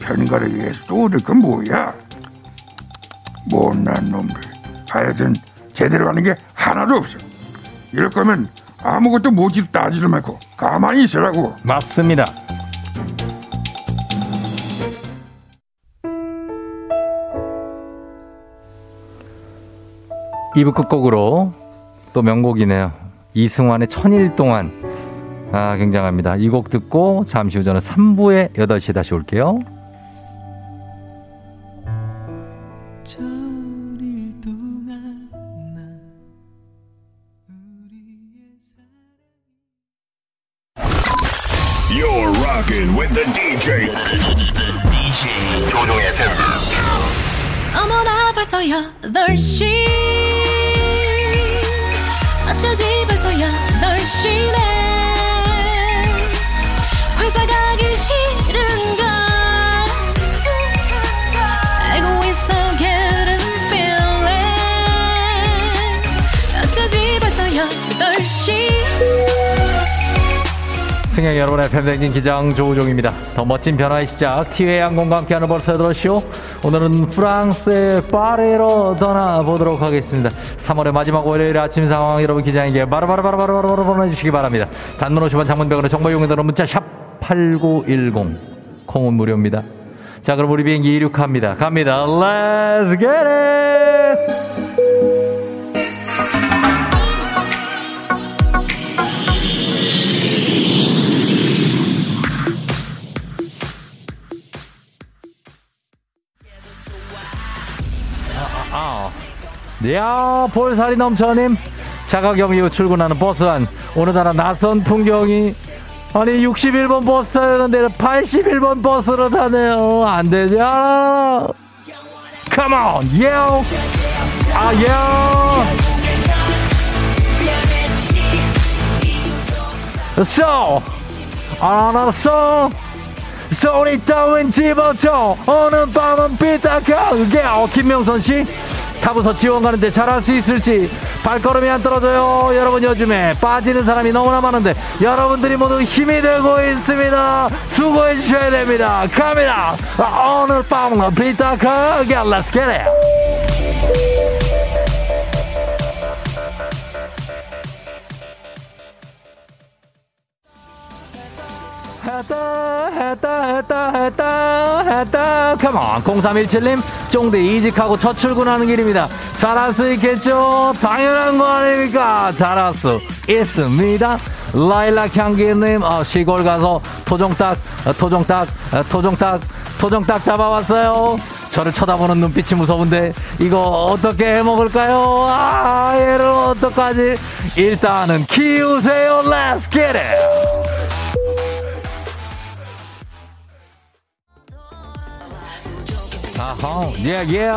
편가르게 해서 또 얻을 건 뭐야? 못난 놈들. 하여튼 제대로 하는 게 하나도 없어. 이럴 거면 아무것도 모집 따지지 말고 가만히 있으라고. 맞습니다. 이부 끝곡으로 또 명곡이네요. 이승환의 천일동안. 아, 굉장합니다. 이 곡 듣고 잠시 후 저는 3부에 8시에 다시 올게요. You're rocking with the DJ. 어머나 벌써 8시. 어쩌지 벌써야 널쉬네 회사 가기 싫은걸 알고 있어 getting feeling 어쩌지 벌써야 널쉬 승객 여러분의 FM 대행진 기장 조우종입니다. 더 멋진 변화의 시작 티웨이 항공과 함께하는 벌써 8시요. 오늘은 프랑스의 파리로 떠나보도록 하겠습니다. 3월의 마지막 월요일 아침 상황 여러분 기장에게 바로바로 보내주시기 바랍니다. 단문 50원 장문병원의 정보 이용료는 문자 샵 8910 콩은 무료입니다. 자 그럼 우리 비행기 이륙합니다. 갑니다. Let's get it! 이야 볼살이 넘쳐님 자가격리 이후 출근하는 버스 안 오늘따라 낯선 풍경이 아니 61번 버스 타는데 81번 버스로 타네요. 안되냐 Come on yeah. 아, yeah. 소리 따윈 집어쳐 오늘 밤은 삐딱하 그게 김명선씨 타부서 지원 가는데 잘할 수 있을지 발걸음이 안 떨어져요. 여러분 요즘에 빠지는 사람이 너무나 많은데 여러분들이 모두 힘이 되고 있습니다. 수고해 주셔야 됩니다. 갑니다. 오늘 밤은 비타카게 Let's get it. 했다 Come on 0317님 쫑대 이직하고 첫 출근하는 길입니다. 잘할 수 있겠죠? 당연한 거 아닙니까? 잘할 수 있습니다. 라일락 향기님 시골 가서 토종닭 잡아왔어요. 저를 쳐다보는 눈빛이 무서운데 이거 어떻게 해먹을까요? 아 얘를 어떡하지? 일단은 키우세요. Let's get it. 아하, 예.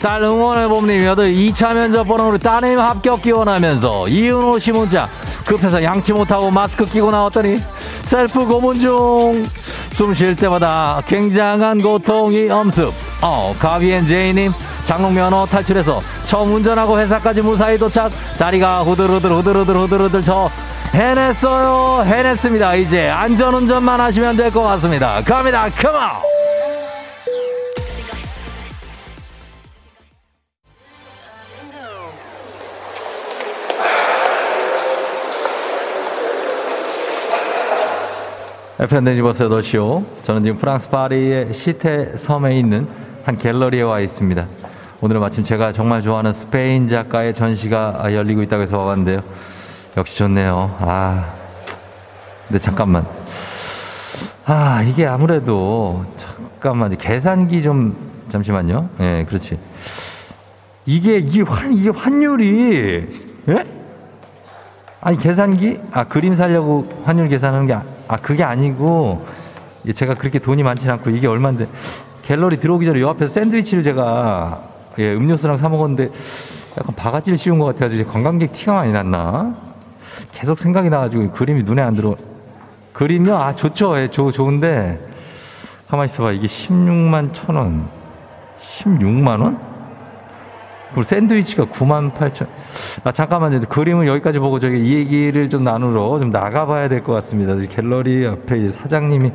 딸 응원해봅님, 여덟 2차 면접 보는 우리 따님 합격 기원하면서 이은호 씨 문자 급해서 양치 못하고 마스크 끼고 나왔더니 셀프 고문 중. 숨 쉴 때마다 굉장한 고통이 엄습. 가비앤 제이님 장롱 면허 탈출해서 처음 운전하고 회사까지 무사히 도착. 다리가 후들후들 저 해냈습니다. 이제 안전운전만 하시면 될 것 같습니다. 갑니다. 컴온. FM 대행진 도시오. 저는 지금 프랑스 파리의 시테 섬에 있는 한 갤러리에 와 있습니다. 오늘은 마침 제가 정말 좋아하는 스페인 작가의 전시가 열리고 있다고 해서 와봤는데요. 역시 좋네요. 근데 잠깐만. 이게 아무래도 계산기 좀 잠시만요. 예, 그렇지. 이게 환율이 예? 아니 계산기? 그림 사려고 환율 계산하는 게 그게 아니고 제가 그렇게 돈이 많지는 않고 이게 얼마인데 갤러리 들어오기 전에 요 앞에서 샌드위치를 제가 음료수랑 사 먹었는데 약간 바가지를 씌운 것 같아가지고 관광객 티가 많이 났나? 계속 생각이 나가지고 그림이 눈에 안 들어. 그림이요? 좋죠. 예, 좋은데 가만히 있어봐. 이게 16만 1,000원 16만 원? 그리고 샌드위치가 9만 8,000원. 잠깐만요. 그림은 여기까지 보고 저기 이 얘기를 좀 나누러 좀 나가봐야 될 것 같습니다. 갤러리 앞에 이제 사장님이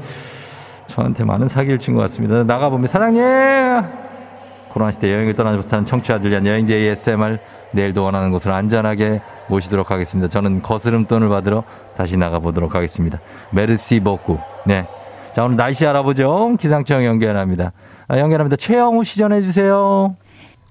저한테 많은 사기를 친 것 같습니다. 나가보면 사장님! 코로나시대 여행을 떠나지 못하는 청취자들 위한 여행지 ASMR, 내일도 원하는 곳을 안전하게 모시도록 하겠습니다. 저는 거스름돈을 받으러 다시 나가보도록 하겠습니다. 메르시 보쿠. 네. 자, 오늘 날씨 알아보죠. 기상청 연결합니다. 연결합니다. 최영우 씨 전해주세요.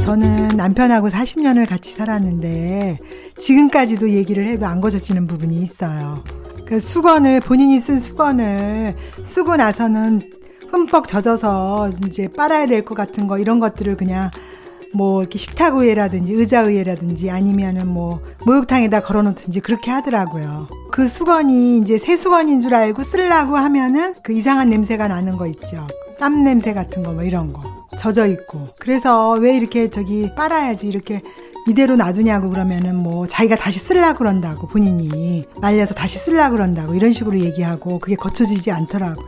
저는 남편하고 40년을 같이 살았는데 지금까지도 얘기를 해도 안 고쳐지는 부분이 있어요. 그 수건을, 본인이 쓴 수건을 쓰고 나서는 흠뻑 젖어서 이제 빨아야 될 것 같은 거, 이런 것들을 그냥 뭐 이렇게 식탁 위에라든지 의자 위에라든지 아니면은 뭐 목욕탕에다 걸어놓든지 그렇게 하더라고요. 그 수건이 이제 새 수건인 줄 알고 쓰려고 하면은 그 이상한 냄새가 나는 거 있죠. 땀 냄새 같은 거 뭐 이런 거. 젖어있고. 그래서 왜 이렇게 저기 빨아야지 이렇게 이대로 놔두냐고 그러면은 뭐 자기가 다시 쓰려고 그런다고, 본인이 말려서 다시 쓰려고 그런다고 이런 식으로 얘기하고 그게 고쳐지지 않더라고요.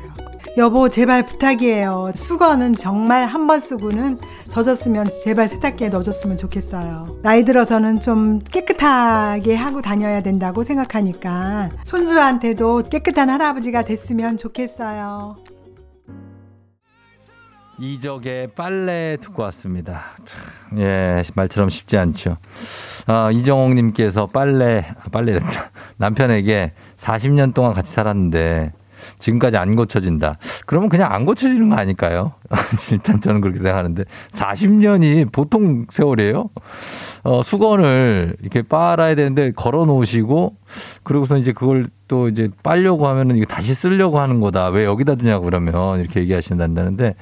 여보 제발 부탁이에요. 수건은 정말 한 번 쓰고는 젖었으면 제발 세탁기에 넣어줬으면 좋겠어요. 나이 들어서는 좀 깨끗하게 하고 다녀야 된다고 생각하니까 손주한테도 깨끗한 할아버지가 됐으면 좋겠어요. 이적의 빨래 듣고 왔습니다. 참, 예, 말처럼 쉽지 않죠. 이정옥님께서 빨래랬다. 남편에게 40년 동안 같이 살았는데 지금까지 안 고쳐진다. 그러면 그냥 안 고쳐지는 거 아닐까요? 일단 저는 그렇게 생각하는데 40년이 보통 세월이에요? 수건을 이렇게 빨아야 되는데 걸어놓으시고 그러고서 이제 그걸 또 이제 빨려고 하면은 이거 다시 쓰려고 하는 거다. 왜 여기다 두냐고 그러면 이렇게 얘기하신다는데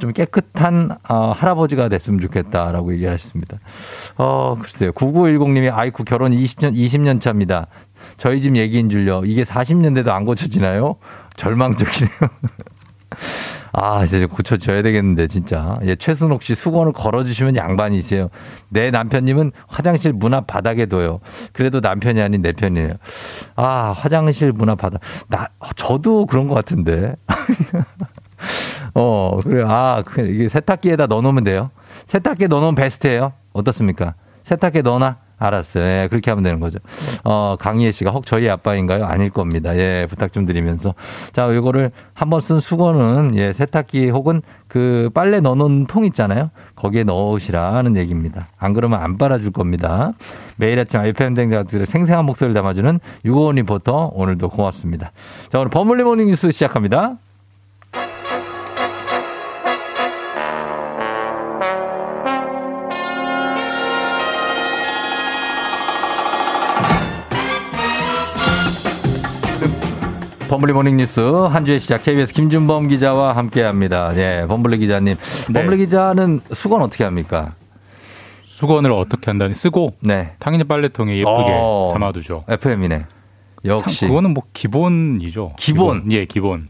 좀 깨끗한 할아버지가 됐으면 좋겠다라고 얘기하셨습니다. 글쎄요. 9910님이 아이쿠 결혼 20년 차입니다. 저희 집 얘기인 줄요. 이게 40년대도 안 고쳐지나요? 절망적이네요. 이제 고쳐져야 되겠는데 진짜. 예, 최순옥 씨 수건을 걸어주시면 양반이세요. 내 남편님은 화장실 문 앞 바닥에 둬요. 그래도 남편이 아닌 내 편이에요. 화장실 문 앞 바닥. 저도 그런 것 같은데. 그래. 이게 세탁기에다 넣어놓으면 돼요. 세탁기에 넣어놓으면 베스트예요. 어떻습니까? 세탁기에 넣어놔. 알았어요. 예, 그렇게 하면 되는 거죠. 강희애 씨가 혹 저희 아빠인가요? 아닐 겁니다. 예, 부탁 좀 드리면서. 자, 요거를 한번 쓴 수건은 예, 세탁기 혹은 그 빨래 넣어놓은 통 있잖아요. 거기에 넣으시라는 얘기입니다. 안 그러면 안 빨아줄 겁니다. 매일 아침 FM 대행자들의 생생한 목소리를 담아주는 유고원 리포터 오늘도 고맙습니다. 자, 오늘 버블리 모닝 뉴스 시작합니다. 범블리 모닝 뉴스 한 주의 시작 KBS 김준범 기자와 함께합니다. 예, 범블리 기자님. 범블리 기자는 수건 어떻게 합니까? 수건을 어떻게 한다니 쓰고 당연히 빨래통에 예쁘게 담아두죠. FM이네. 역시. 그거는 뭐 기본이죠. 기본. 예, 기본.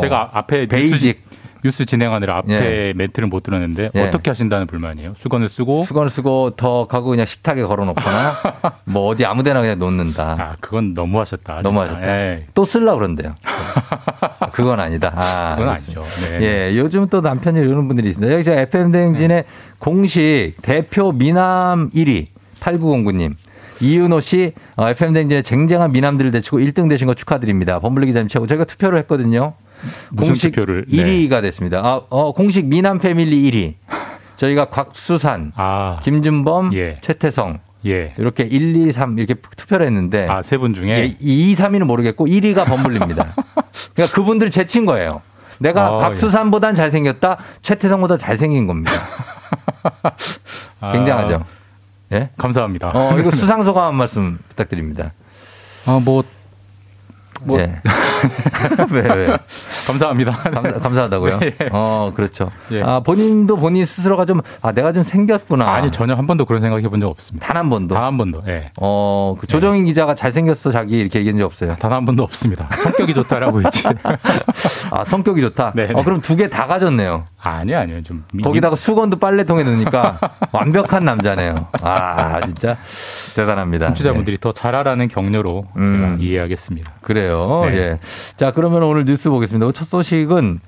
제가 앞에 베이직. 뉴스 진행하느라 앞에 예. 멘트를 못 들었는데 예. 어떻게 하신다는 불만이에요? 수건을 쓰고 더 가고 그냥 식탁에 걸어놓거나 뭐 어디 아무데나 그냥 놓는다. 아 그건 너무하셨다. 너무하셨다. 예. 또 쓸라 그런대요. 아, 그건 아니다. 아, 그건 아니죠. 네. 예, 요즘 또 남편이 이러는 분들이 있습니다. 여기 제가 FM 대행진의 공식 대표 미남 1위 8909님. 이윤호 씨, FM 대행진의 쟁쟁한 미남들을 대치고 1등 되신 거 축하드립니다. 범블리 기자님 최고. 제가 투표를 했거든요. 무슨 공식 투표를? 1위가 네. 됐습니다. 공식 미남 패밀리 1위. 저희가 곽수산, 김준범, 예. 최태성 예. 이렇게 1, 2, 3 이렇게 투표를 했는데 아, 세 분 중에? 예, 2, 3위는 모르겠고 1위가 범블리입니다. 그러니까 그분들 제친 거예요. 내가 곽수산보단 예. 잘생겼다, 최태성보다 잘생긴 겁니다. 굉장하죠? 예? 감사합니다. 이거 수상소감 한 말씀 부탁드립니다. 예. 왜. 감사합니다. 감사하다고요? 네. 그렇죠. 예. 본인도 본인 스스로가 좀, 내가 좀 생겼구나. 아니, 전혀 한 번도 그런 생각 해본 적 없습니다. 단 한 번도? 단 한 번도, 예. 그 조정인 예. 기자가 잘생겼어, 자기 이렇게 얘기한 적 없어요? 단 한 번도 없습니다. 성격이 좋다라고 했지. 성격이 좋다? 네. 그럼 두 개 다 가졌네요. 아니요. 좀. 거기다가 수건도 빨래통에 넣으니까 완벽한 남자네요. 진짜 대단합니다. 청취자분들이 예. 더 잘하라는 격려로 제가 이해하겠습니다. 그래요. 네. 예. 자, 그러면 오늘 뉴스 보겠습니다. 첫 소식은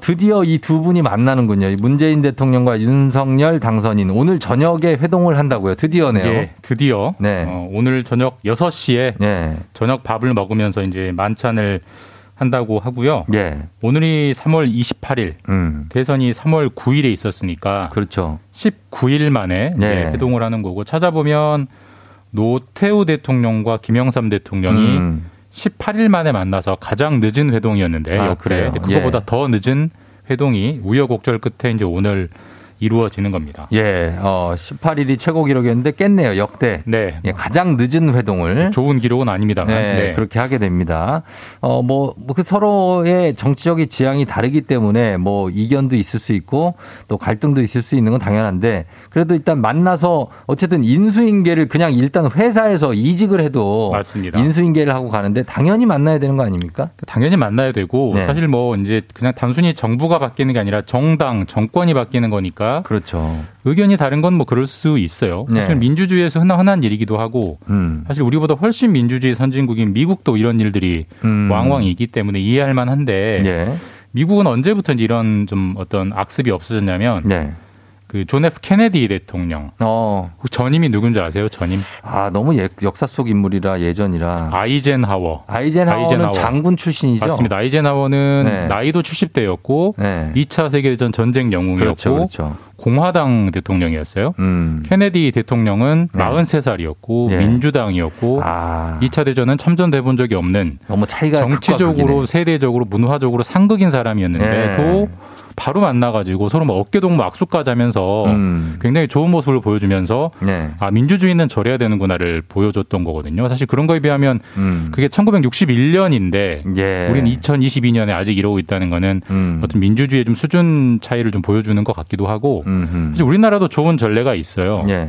드디어 이 두 분이 만나는군요. 문재인 대통령과 윤석열 당선인 오늘 저녁에 회동을 한다고요. 드디어네요. 예, 드디어. 네. 오늘 저녁 6시에 네. 저녁 밥을 먹으면서 이제 만찬을 한다고 하고요. 예. 오늘이 3월 28일, 대선이 3월 9일에 있었으니까 그렇죠. 19일 만에 예. 회동을 하는 거고 찾아보면 노태우 대통령과 김영삼 대통령이 18일 만에 만나서 가장 늦은 회동이었는데 그래요. 그거보다 예. 더 늦은 회동이 우여곡절 끝에 이제 오늘 이루어지는 겁니다. 예, 18일이 최고 기록이었는데 깼네요. 역대 네. 예, 가장 늦은 회동을 좋은 기록은 아닙니다만 네, 네. 그렇게 하게 됩니다. 그 서로의 정치적인 지향이 다르기 때문에 이견도 있을 수 있고 또 갈등도 있을 수 있는 건 당연한데 그래도 일단 만나서 어쨌든 인수인계를 그냥 일단 회사에서 이직을 해도 맞습니다. 인수인계를 하고 가는데 당연히 만나야 되는 거 아닙니까? 당연히 만나야 되고 네. 사실 이제 그냥 단순히 정부가 바뀌는 게 아니라 정당 정권이 바뀌는 거니까. 그렇죠. 의견이 다른 건 그럴 수 있어요. 사실 네. 민주주의에서 흔한 일이기도 하고 사실 우리보다 훨씬 민주주의 선진국인 미국도 이런 일들이 왕왕 있기 때문에 이해할 만한데 네. 미국은 언제부터 이런 좀 어떤 악습이 없어졌냐면 네. 그 존 F 케네디 대통령 전임이 누군지 아세요? 전임? 너무 역사 속 인물이라 예전이라 아이젠하워는 장군 출신이죠? 맞습니다. 아이젠하워는 네. 나이도 70대였고 네. 2차 세계대전 전쟁 영웅이었고 그렇죠. 공화당 대통령이었어요. 케네디 대통령은 43살이었고 예. 민주당이었고 2차 대전은 참전돼 본 적이 없는 너무 차이가 정치적으로 세대적으로 문화적으로 상극인 사람이었는데 또 예. 바로 만나가지고 서로 어깨동무 악수까지 하면서 굉장히 좋은 모습을 보여주면서 네. 민주주의는 저래야 되는구나를 보여줬던 거거든요. 사실 그런 거에 비하면 그게 1961년인데 예. 우리는 2022년에 아직 이러고 있다는 거는 어떤 민주주의의 좀 수준 차이를 좀 보여주는 것 같기도 하고 사실 우리나라도 좋은 전례가 있어요. 예.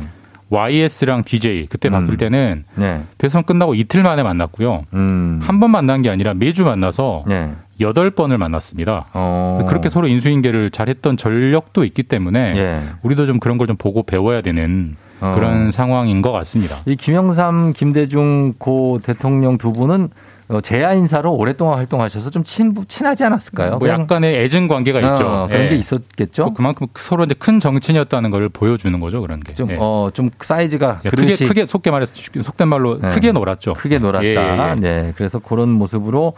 YS랑 DJ 그때 바뀔 때는 네. 대선 끝나고 이틀 만에 만났고요. 한 번 만난 게 아니라 매주 만나서 네. 8번을 만났습니다. 그렇게 서로 인수인계를 잘했던 전력도 있기 때문에 예. 우리도 좀 그런 걸 좀 보고 배워야 되는 그런 상황인 것 같습니다. 이 김영삼, 김대중 고 대통령 두 분은 재야 인사로 오랫동안 활동하셔서 좀 친하지 않았을까요? 약간의 애증 관계가 있죠. 그런 예. 게 있었겠죠. 그만큼 서로 이제 큰 정치인이었다는 걸 보여주는 거죠. 그런 게. 좀, 예. 좀 사이즈가. 예. 크게 속된 말로 예. 크게 놀았죠. 크게 놀았다. 예. 네. 그래서 그런 모습으로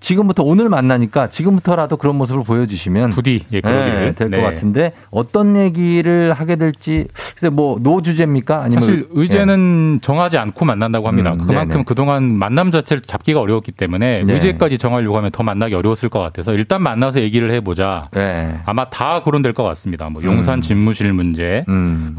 지금부터 오늘 만나니까 지금부터라도 그런 모습을 보여주시면. 부디. 예. 그러기를 될 것 네. 같은데 어떤 얘기를 하게 될지. 글쎄 노주제입니까? 아니면 사실 의제는 예. 정하지 않고 만난다고 합니다. 그만큼 네네. 그동안 만남 자체를 잡기가 어려웠기 때문에 네. 의제까지 정하려고 하면 더 만나기 어려웠을 것 같아서 일단 만나서 얘기를 해보자. 네. 아마 다 거론될 것 같습니다. 용산 집무실 문제,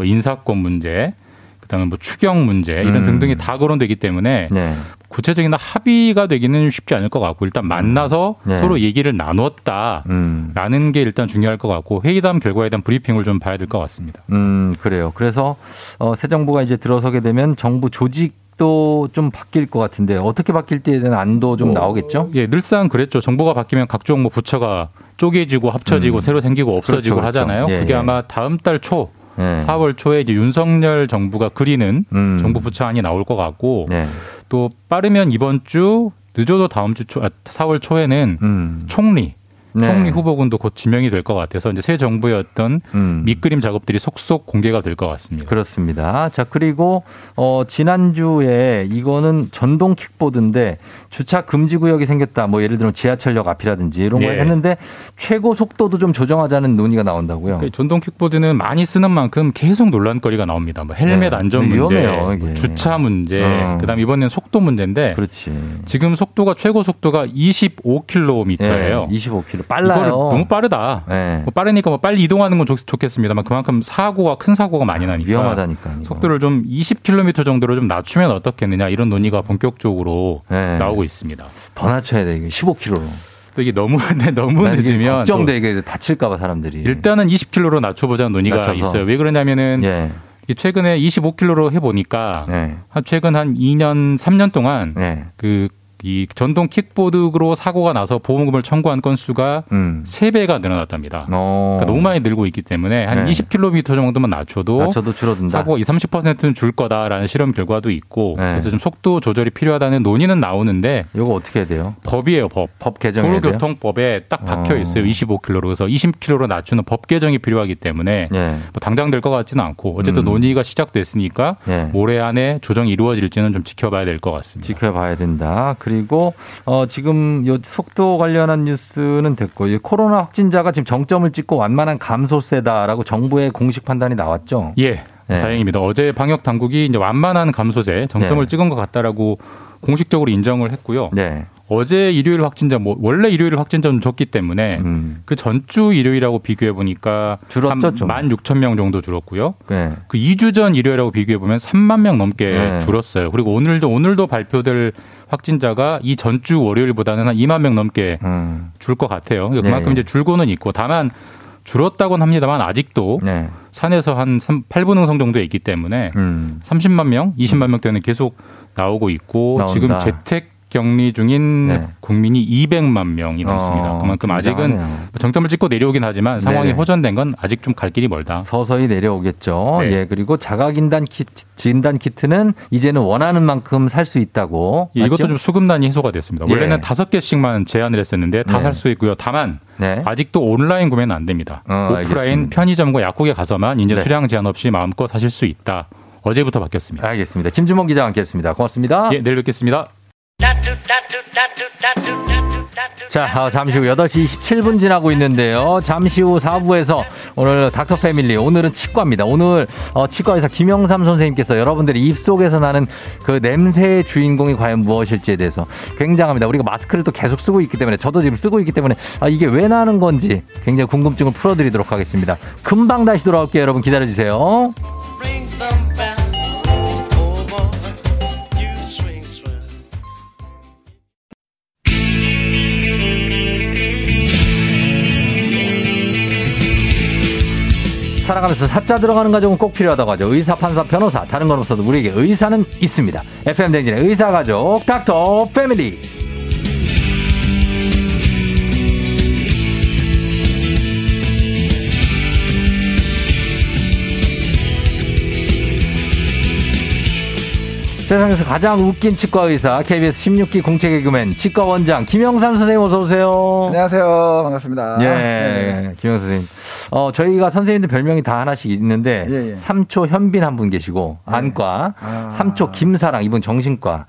인사권 문제, 그다음에 추경 문제 이런 등등이 다 거론되기 때문에 네. 구체적인 합의가 되기는 쉽지 않을 것 같고 일단 만나서 네. 서로 얘기를 나눴다라는 게 일단 중요할 것 같고 회의담 결과에 대한 브리핑을 좀 봐야 될 것 같습니다. 그래요. 그래서 새 정부가 이제 들어서게 되면 정부 조직 방식도 좀 바뀔 것 같은데 어떻게 바뀔지에 대한 안도 좀 나오겠죠? 예, 늘상 그랬죠. 정부가 바뀌면 각종 뭐 부처가 쪼개지고 합쳐지고 새로 생기고 없어지고 그렇죠. 하잖아요. 예, 그게 아마 다음 달 초 4월 초에 이제 윤석열 정부가 그리는 정부 부처안이 나올 것 같고 또 빠르면 이번 주 늦어도 다음 주 초 4월 초에는 총리 후보군도 곧 지명이 될 것 같아서 이제 새 정부의 어떤 밑그림 작업들이 속속 공개가 될 것 같습니다. 그렇습니다. 자, 그리고 지난주에 이거는 전동 킥보드인데 주차 금지 구역이 생겼다. 뭐 예를 들면 지하철역 앞이라든지 이런 걸 했는데 최고 속도도 좀 조정하자는 논의가 나온다고요. 그러니까 전동 킥보드는 많이 쓰는 만큼 계속 논란거리가 나옵니다. 뭐 헬멧 안전 문제, 위험해요, 주차 문제, 그다음 이번에는 속도 문제인데 그렇지. 지금 속도가 최고 속도가 25km예요. 25km. 빨라요. 너무 빠르다. 네. 뭐 빠르니까 뭐 빨리 이동하는 건 좋겠습니다만 그만큼 사고가 큰 사고가 많이 나니까 위험하다니까. 속도를 좀 20km 정도로 좀 낮추면 어떻겠느냐 이런 논의가 본격적으로 나오고 있습니다. 더 낮춰야 돼. 이게 15km로. 또 이게 너무 늦으면 걱정돼. 이게 다칠까봐 사람들이. 일단은 20km로 낮춰보자는 논의가 있어요. 왜 그러냐면은. 최근에 25km로 해보니까 최근 한 2년 3년 동안 이 전동 킥보드로 사고가 나서 보험금을 청구한 건수가 3배가 늘어났답니다. 그러니까 너무 많이 늘고 있기 때문에 한 20km 정도만 낮춰도 줄어든다. 사고가 30%는 줄 거다라는 실험 결과도 있고 그래서 좀 속도 조절이 필요하다는 논의는 나오는데 이거 어떻게 해야 돼요? 법이에요. 법 개정이에요. 도로교통법에 딱 박혀 있어요. 25km로 그래서 20km로 낮추는 법 개정이 필요하기 때문에 뭐 당장 될 것 같지는 않고 어쨌든 논의가 시작됐으니까 올해 안에 조정이 이루어질지는 좀 지켜봐야 될 것 같습니다. 지켜봐야 된다. 그리고 지금 요 속도 관련한 뉴스는 됐고 코로나 확진자가 지금 정점을 찍고 완만한 감소세다라고 정부의 공식 판단이 나왔죠. 예, 다행입니다. 어제 방역 당국이 이제 완만한 감소세 정점을 찍은 것 같다라고 공식적으로 인정을 했고요. 네. 어제 일요일 확진자 원래 일요일 확진자는 적기 때문에 그 전주 일요일하고 비교해 보니까 줄었죠. 한 16,000명 정도 줄었고요. 그 2주 전 일요일하고 비교해 보면 3만 명 넘게 줄었어요. 그리고 오늘도 발표될 확진자가 이 전주 월요일보다는 한 2만 명 넘게 줄 것 같아요. 그만큼 이제 줄고는 있고 다만 줄었다고는 합니다만 아직도 산에서 한 8분응성 정도에 있기 때문에 30만 명, 20만 명대는 계속 나오고 있고 지금 재택 격리 중인 국민이 200만 명이 넘습니다. 그만큼 아직은 정점을 찍고 내려오긴 하지만 상황이 호전된 건 아직 좀 갈 길이 멀다. 서서히 내려오겠죠. 예, 그리고 자가진단 키트는 이제는 원하는 만큼 살 수 있다고. 예, 이것도 좀 수급난이 해소가 됐습니다. 원래는 5개씩만 제한을 했었는데 다 살 수 있고요. 다만 아직도 온라인 구매는 안 됩니다. 오프라인 알겠습니다. 편의점과 약국에 가서만 이제 수량 제한 없이 마음껏 사실 수 있다. 어제부터 바뀌었습니다. 알겠습니다. 김준범 기자와 함께했습니다. 고맙습니다. 예, 내일 뵙겠습니다. 자, 잠시 후 8시 27분 지나고 있는데요. 잠시 후 4부에서 오늘 닥터패밀리, 오늘은 치과입니다. 오늘 치과의사 김영삼 선생님께서 여러분들이 입속에서 나는 그 냄새의 주인공이 과연 무엇일지에 대해서 굉장합니다. 우리가 마스크를 또 계속 쓰고 있기 때문에 저도 지금 쓰고 있기 때문에 이게 왜 나는 건지 굉장히 궁금증을 풀어드리도록 하겠습니다. 금방 다시 돌아올게요. 여러분 기다려주세요. 살아가면서 사자 들어가는 가족은 꼭 필요하다고 하죠. 의사, 판사, 변호사, 다른 건 없어도 우리에게 의사는 있습니다. FM 대행진의 의사 가족 닥터 패밀리. 세상에서 가장 웃긴 치과 의사 KBS 16기 공채 개그맨 치과 원장 김영삼 선생님 어서 오세요. 안녕하세요. 반갑습니다. 예, 김영삼 선생님. 저희가 선생님들 별명이 다 하나씩 있는데 삼초 현빈 한 분 계시고 안과, 삼초 김사랑 이분 정신과,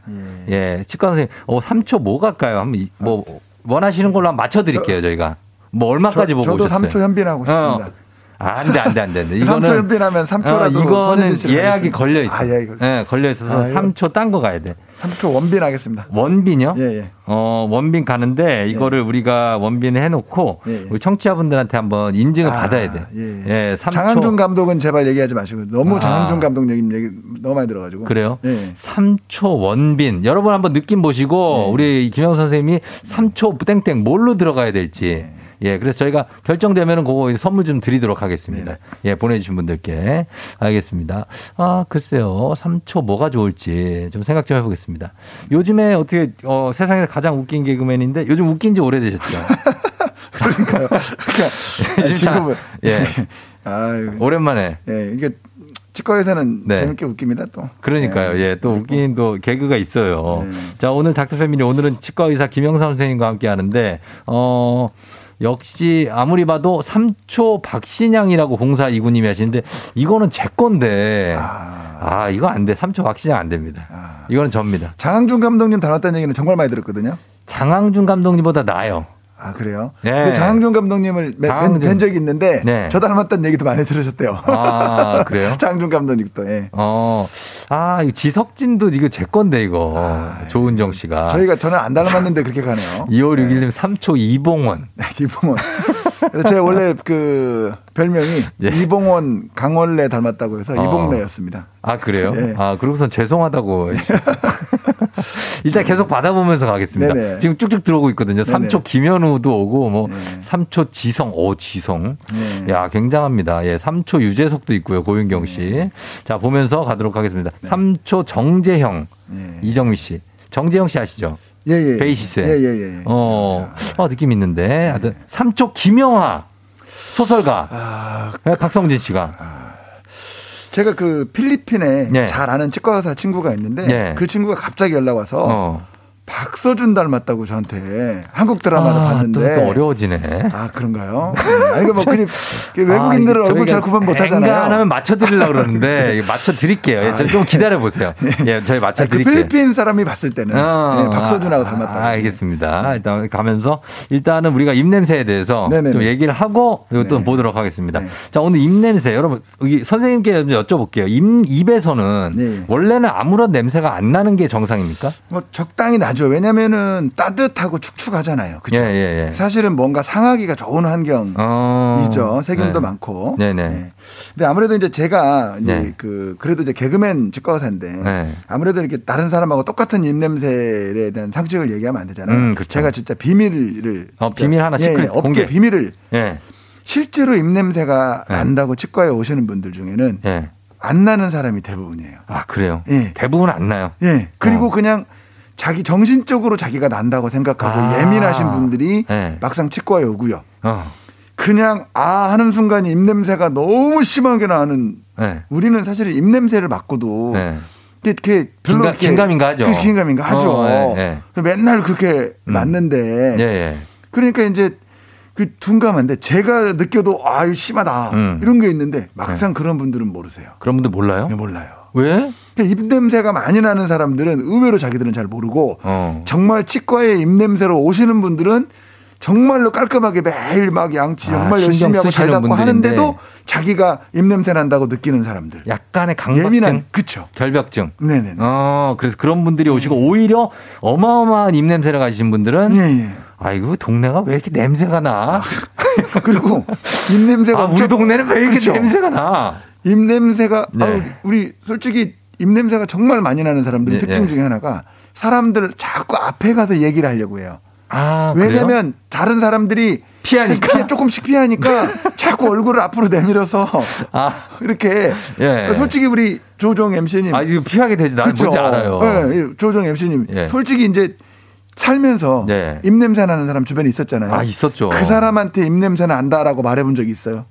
치과 선생님. 삼초 뭐 갈까요? 한번 뭐 원하시는 걸로 한번 맞춰드릴게요. 저희가 뭐 얼마까지 보고 저도 오셨어요? 저도 삼초 현빈하고 싶습니다. 안 돼. 이거는 3초 현빈하면 3초라도 이거는 예약이 걸려 있어. 걸려 있어서 3초 딴 거 가야 돼. 3초 원빈 하겠습니다. 원빈요? 원빈 가는데 이거를 우리가 원빈 해놓고 우리 청취자분들한테 한번 인증을 받아야 돼. 장항준 감독은 제발 얘기하지 마시고 너무 장항준 감독 얘기 너무 많이 들어가지고. 그래요? 3초 원빈 여러분 한번 느낌 보시고 우리 김영선 선생님이 3초 땡땡 뭘로 들어가야 될지. 예, 그래서 저희가 결정되면은 그거 선물 좀 드리도록 하겠습니다. 예, 보내주신 분들께. 알겠습니다. 아, 글쎄요. 3초 뭐가 좋을지 좀 생각 좀 해보겠습니다. 요즘에 어떻게, 세상에서 가장 웃긴 개그맨인데 요즘 웃긴 지 오래되셨죠? 그러니까요. 그러니까 지금은. 예. 아유, 오랜만에. 예, 이게 치과에서는 네. 재밌게 웃깁니다 또. 그러니까요. 예, 또 웃긴 또 개그가 있어요. 네. 자, 오늘 닥터패밀리 오늘은 치과 의사 김영삼 선생님과 함께 하는데 역시 아무리 봐도 3초 박신양이라고 0429님이 하시는데 이거는 제 건데 이거 안 돼. 3초 박신양 안 됩니다. 이거는 접니다. 장항준 감독님 닮았다는 얘기는 정말 많이 들었거든요. 장항준 감독님보다 나아요. 아, 그래요? 네. 그 장항준 감독님을 뵌 적이 있는데 네. 저 닮았다는 얘기도 많이 들으셨대요. 아, 그래요? 장항준 감독님도. 예. 이거 지석진도 이거 제 건데 이거. 조은정 씨가. 저는 안 닮았는데 그렇게 가네요. 2561님 3초 이봉원. 네, 이봉원. 그래서 제 원래 그 별명이 예. 이봉원 강원래 닮았다고 해서 이봉래였습니다. 아, 그래요? 네. 아, 그러고선 죄송하다고. 일단 계속 받아보면서 가겠습니다. 네네. 지금 쭉쭉 들어오고 있거든요. 네네. 3초 김현우도 오고, 뭐, 네네. 3초 지성, 지성. 네네. 야, 굉장합니다. 예, 3초 유재석도 있고요. 고윤경 씨. 네네. 자, 보면서 가도록 하겠습니다. 네네. 3초 정재형, 네네. 이정미 씨. 정재형 씨 아시죠? 예, 예. 베이시스. 예, 예, 예. 느낌 있는데. 하여튼, 3초 김영하, 소설가. 박성진 씨가. 제가 그 필리핀에 네. 잘 아는 치과 의사 친구가 있는데 네. 그 친구가 갑자기 연락 와서 박서준 닮았다고 저한테 한국 드라마를 봤는데 또 어려워지네. 아, 그런가요? 아니 뭐 그냥 외국인들은 얼굴 잘 구분 못 하잖아요. 안 하면 맞춰 드리려고 그러는데 맞춰 드릴게요. 예, 좀 기다려 보세요. 예, 저희 맞춰 드릴게요. 그 필리핀 사람이 봤을 때는 예, 박서준하고 닮았다. 알겠습니다. 일단 가면서 일단은 우리가 입냄새에 대해서 네네네. 좀 얘기를 하고 이것도 네. 보도록 하겠습니다. 네. 자, 오늘 입냄새 여러분 여기 선생님께 여쭤볼게요. 입에서는 네. 원래는 아무런 냄새가 안 나는 게 정상입니까? 뭐 적당히 나죠. 왜냐면은 따뜻하고 축축하잖아요. 그렇죠? 예, 예, 예. 사실은 뭔가 상하기가 좋은 환경이죠. 세균도 네. 많고. 네, 네. 네. 근데 아무래도 이제 제가 이제 네. 그래도 이제 개그맨 치과의사인데 네. 아무래도 이렇게 다른 사람하고 똑같은 입냄새에 대한 상식을 얘기하면 안 되잖아요. 그렇죠. 제가 진짜 비밀을 비밀 하나 시크릿 공개 비밀을 예. 실제로 입냄새가 예. 난다고 치과에 오시는 분들 중에는 예. 안 나는 사람이 대부분이에요. 아, 그래요? 예. 대부분 안 나요. 예. 그리고 그냥 자기 정신적으로 자기가 난다고 생각하고 예민하신 분들이 네. 막상 치과에 오고요. 그냥 하는 순간 입냄새가 너무 심하게 나는 네. 우리는 사실 입냄새를 맡고도 네. 이렇게 별로 긴가민가하죠. 네, 네. 맨날 그렇게 맡는데 네, 네. 그러니까 이제 그 둔감한데 제가 느껴도 이거 심하다 이런 게 있는데 막상 네. 그런 분들은 모르세요. 그런 분들 몰라요? 네, 몰라요. 왜? 입냄새가 많이 나는 사람들은 의외로 자기들은 잘 모르고 정말 치과에 입냄새로 오시는 분들은 정말로 깔끔하게 매일 막 양치 정말 열심히 하고 잘 닦고 하는데도 자기가 입냄새 난다고 느끼는 사람들 약간의 강박증 예민한, 그쵸. 결벽증 네네. 그래서 그런 분들이 오시고 오히려 어마어마한 입냄새를 가지신 분들은 예, 예. 아이고 동네가 왜 이렇게 냄새가 나 그리고 입냄새가 우리 동네는 왜 이렇게 그쵸? 냄새가 나 입냄새가 네. 우리 솔직히 입냄새가 정말 많이 나는 사람들의 예, 특징 중에 하나가 사람들 자꾸 앞에 가서 얘기를 하려고 해요. 왜냐면 다른 사람들이 피하니까 조금씩 피하니까 자꾸 얼굴을 앞으로 내밀어서 이렇게 예. 솔직히 우리 조종 MC님 이거 피하게 되지 나는 뭔지 알아요. 예, 조종 MC님 솔직히 이제 살면서 입냄새 나는 사람 주변에 있었잖아요. 있었죠. 그 사람한테 입냄새 난다라고 말해본 적이 있어요?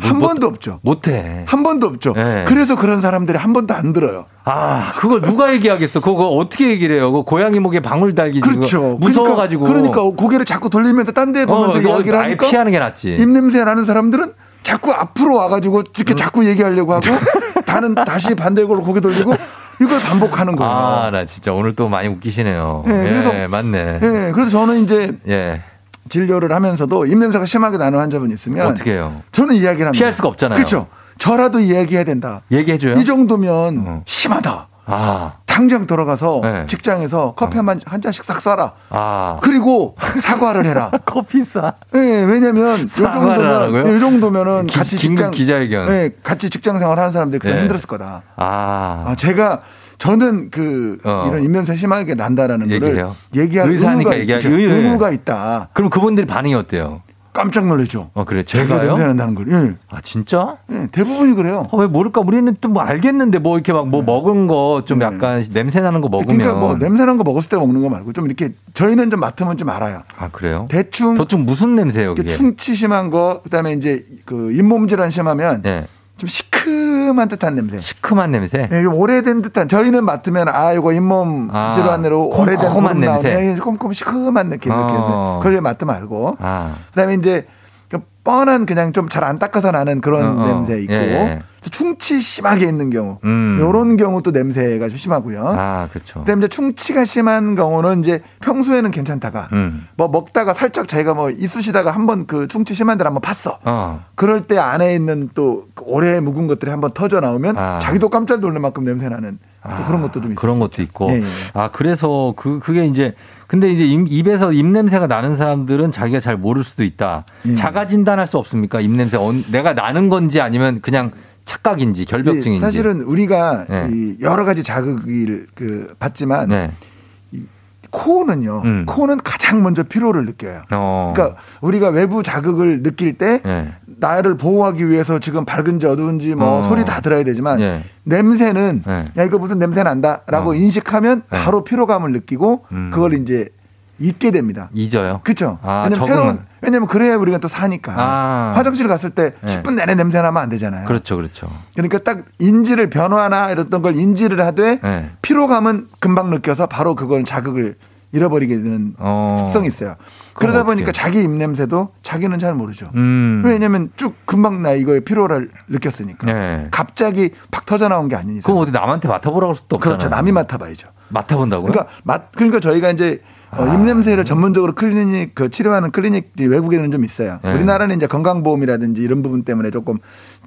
번도 없죠. 못해. 한 번도 없죠. 네. 그래서 그런 사람들이 한 번도 안 들어요. 그걸 누가 얘기하겠어? 그거 어떻게 얘기를 해요? 그거 고양이 목에 방울 달기지. 그렇죠. 무서워가지고. 그러니까 고개를 자꾸 돌리면서 딴 데 보면서 이야기를 하니까. 아예 피하는 게 낫지. 입냄새 나는 사람들은 자꾸 앞으로 와가지고 이렇게 자꾸 얘기하려고 하고 다시 반대골로 고개 돌리고. 이걸 반복하는 거예요. 나 진짜 오늘 또 많이 웃기시네요. 네, 그래서 맞네. 네, 그래서 저는 이제 진료를 하면서도 입냄새가 심하게 나는 환자분 있으면 어떻게 해요? 저는 이야기를 합니다. 피할 수가 없잖아요. 그렇죠. 저라도 이야기해야 된다. 얘기해줘요? 이 정도면 심하다. 당장 들어가서 직장에서 커피 한 잔씩 싹 쏴라. 그리고 사과를 해라. 커피 쏴. 네, 왜냐면 이 정도면은 같이 긴급 기자회견. 네, 같이 직장 생활하는 사람들이 그냥 힘들었을 거다. 저는 이런 입냄새 심하게 난다라는 거를 얘기할 의무가 있다. 그럼 그분들이 반응이 어때요? 깜짝 놀라죠. 아, 그래. 제가요? 자기가 냄새난다는 걸. 예. 아, 진짜? 예, 대부분이 그래요. 아, 왜 모를까? 우리는 또 뭐 알겠는데 뭐 이렇게 막 뭐 먹은 거 좀 약간 냄새나는 거 먹으면. 그러니까 뭐 냄새난 거 먹었을 때 먹는 거 말고 좀 이렇게 저희는 좀 맡으면 좀 알아요. 아, 그래요? 대충. 대충 무슨 냄새예요, 그게? 충치 심한 거, 그다음에 이제 그 잇몸 질환 심하면 네. 좀 시큼한 듯한 냄새. 시큼한 냄새? 예, 오래된 듯한. 저희는 맡으면 아, 이거 잇몸 질환으로 오래된 곰 냄새. 꼼꼼 시큼한 느낌. 그걸 맡지 말고. 아. 그다음에 이제 뻔한 그냥 좀 잘 안 닦아서 나는 그런 냄새 있고. 예, 예. 충치 심하게 있는 경우. 이런 경우 또 냄새가 좀 심하고요. 아, 그렇죠. 그다음에 이제 충치가 심한 경우는 이제 평소에는 괜찮다가 뭐 먹다가 살짝 자기가 뭐 이쑤시다가 한번 그 충치 심한 데를 한번 봤어. 그럴 때 안에 있는 또 오래 묵은 것들이 한번 터져 나오면 자기도 깜짝 놀랄 만큼 냄새 나는 또 그런 것도 좀 있어요. 그런 것도 있고. 예, 예. 아, 그래서 그게 이제 근데 이제 입에서 입냄새가 나는 사람들은 자기가 잘 모를 수도 있다. 자가 진단할 수 없습니까? 입냄새 내가 나는 건지 아니면 그냥 착각인지 결벽증인지. 사실은 우리가 네. 이 여러 가지 자극을 받지만 네. 이 코는요. 코는 가장 먼저 피로를 느껴요. 그러니까 우리가 외부 자극을 느낄 때 네. 나를 보호하기 위해서 지금 밝은지 어두운지 뭐 소리 다 들어야 되지만 네. 냄새는 네. 야 이거 무슨 냄새 난다라고 인식하면 네. 바로 피로감을 느끼고 그걸 이제 잊게 됩니다. 잊어요. 그렇죠. 아, 왜냐면 그래야 우리가 또 사니까 화장실 갔을 때 네. 10분 내내 냄새 나면 안 되잖아요. 그렇죠, 그렇죠. 그러니까 딱 인지를 변화나 이랬던 걸 인지를 하되 네. 피로감은 금방 느껴서 바로 그걸 자극을 잃어버리게 되는 습성이 있어요. 그러다 보니까 자기 입냄새도 자기는 잘 모르죠. 왜냐하면 쭉 금방 나 이거에 피로를 느꼈으니까. 네. 갑자기 팍 터져 나온 게 아니니까. 그럼 어디 남한테 맡아보라고 할 수도 없잖아요. 그렇죠. 남이 맡아봐야죠. 맡아본다고요? 그러니까 저희가 이제 입냄새를 전문적으로 클리닉 그 치료하는 클리닉이 외국에는 좀 있어요. 네. 우리나라는 이제 건강보험이라든지 이런 부분 때문에 조금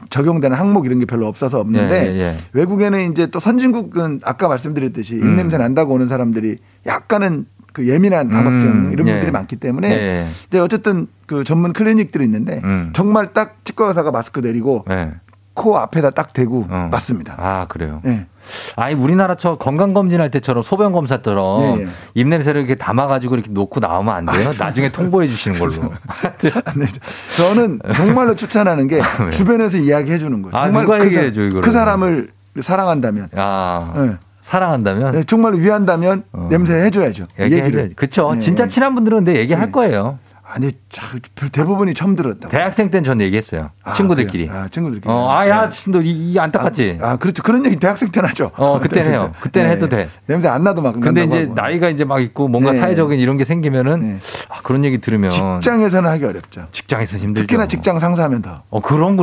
적용되는 항목 이런 게 별로 없어서 없는데 네, 네, 네. 외국에는 이제 또 선진국은 아까 말씀드렸듯이 입냄새 난다고 오는 사람들이 약간은 그 예민한 다박증 이런 분들이 예. 많기 때문에 예. 이제 어쨌든 그 전문 클리닉들이 있는데 정말 딱 치과 의사가 마스크 내리고 예. 코 앞에다 딱 대고 맞습니다. 아, 그래요. 예. 아니 우리나라 저 건강 검진할 때처럼 소변 검사처럼 예, 예. 입냄새를 이렇게 담아가지고 이렇게 놓고 나오면 안 돼요? 나중에 통보해 주시는 걸로. 저는 정말로 추천하는 게 주변에서 이야기해 주는 거예요. 아, 정말 누가 얘기해 줘 이거를. 그 사람을 사랑한다면. 아. 네. 사랑한다면 네, 정말 위한다면 냄새 해줘야죠. 얘기를 그렇죠. 네. 진짜 친한 분들은 근데 얘기할 네. 거예요. 아니 대부분이 처음 들었다. 대학생 때는 전 얘기했어요. 친구들끼리. 그래요? 아, 친구들끼리. 아야, 너 이 안타깝지. 아, 그렇죠. 그런 얘기 대학생 때는 하죠. 그때는 해요. 그때는 네. 해도 돼. 냄새 안 나도 막. 근데 이제 하고. 나이가 이제 막 있고 뭔가 네. 사회적인 이런 게 생기면은 네. 아, 그런 얘기 들으면 직장에서는 하기 어렵죠. 직장에서 힘들죠. 특히나 직장 상사하면 더. 그럼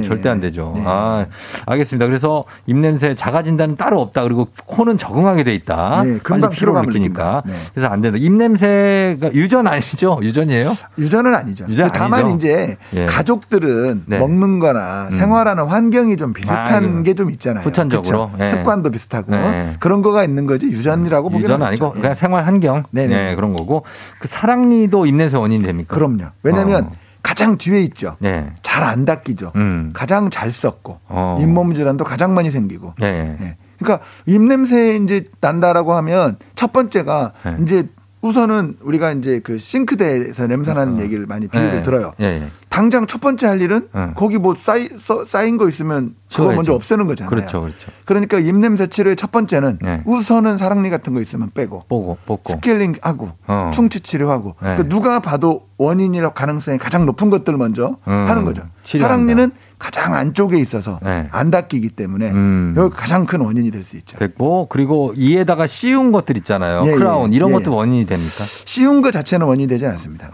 네. 절대 안 되죠. 네. 아, 알겠습니다. 그래서 입냄새 자가 진단은 따로 없다. 그리고 코는 적응하게 돼 있다. 네. 금방 피로감을 느끼니까. 네. 그래서 안 된다. 입냄새가 유전 아니죠? 유전이에요? 유전은 아니죠. 다만 아니죠? 이제 예. 가족들은 네. 먹는 거나 생활하는 환경이 좀 비슷한 게 좀 있잖아요. 후천적으로. 예. 습관도 비슷하고 예. 그런 거가 있는 거지 유전이라고 보기는 유전은 아니고 예. 그냥 생활 환경 네, 그런 거고. 그 사랑니도 입냄새 원인이 됩니까? 그럼요. 왜냐하면 가장 뒤에 있죠. 예. 잘 안 닦이죠. 가장 잘 썩고 잇몸 질환도 가장 많이 생기고. 예. 그러니까 입냄새 이제 난다라고 하면 첫 번째가 이제 우선은 우리가 이제 그 싱크대에서 냄새나는 얘기를 많이 비유를 들어요. 예. 당장 첫 번째 할 일은 거기 뭐 쌓인 거 있으면 그거 치워야죠. 먼저 없애는 거잖아요. 그렇죠. 그러니까 입냄새 치료의 첫 번째는 우선은 사랑니 같은 거 있으면 빼고, 뽑고. 스케일링하고 충치 치료하고 그러니까 누가 봐도 원인이라 가능성이 가장 높은 것들 먼저 하는 거죠. 치료한다. 사랑니는 가장 안쪽에 있어서 안 닦이기 때문에 여기 가장 큰 원인이 될 수 있죠. 됐고 그리고 이에다가 씌운 것들 있잖아요. 크라운 이런 것도 원인이 됩니까? 씌운 것 자체는 원인이 되지 않습니다.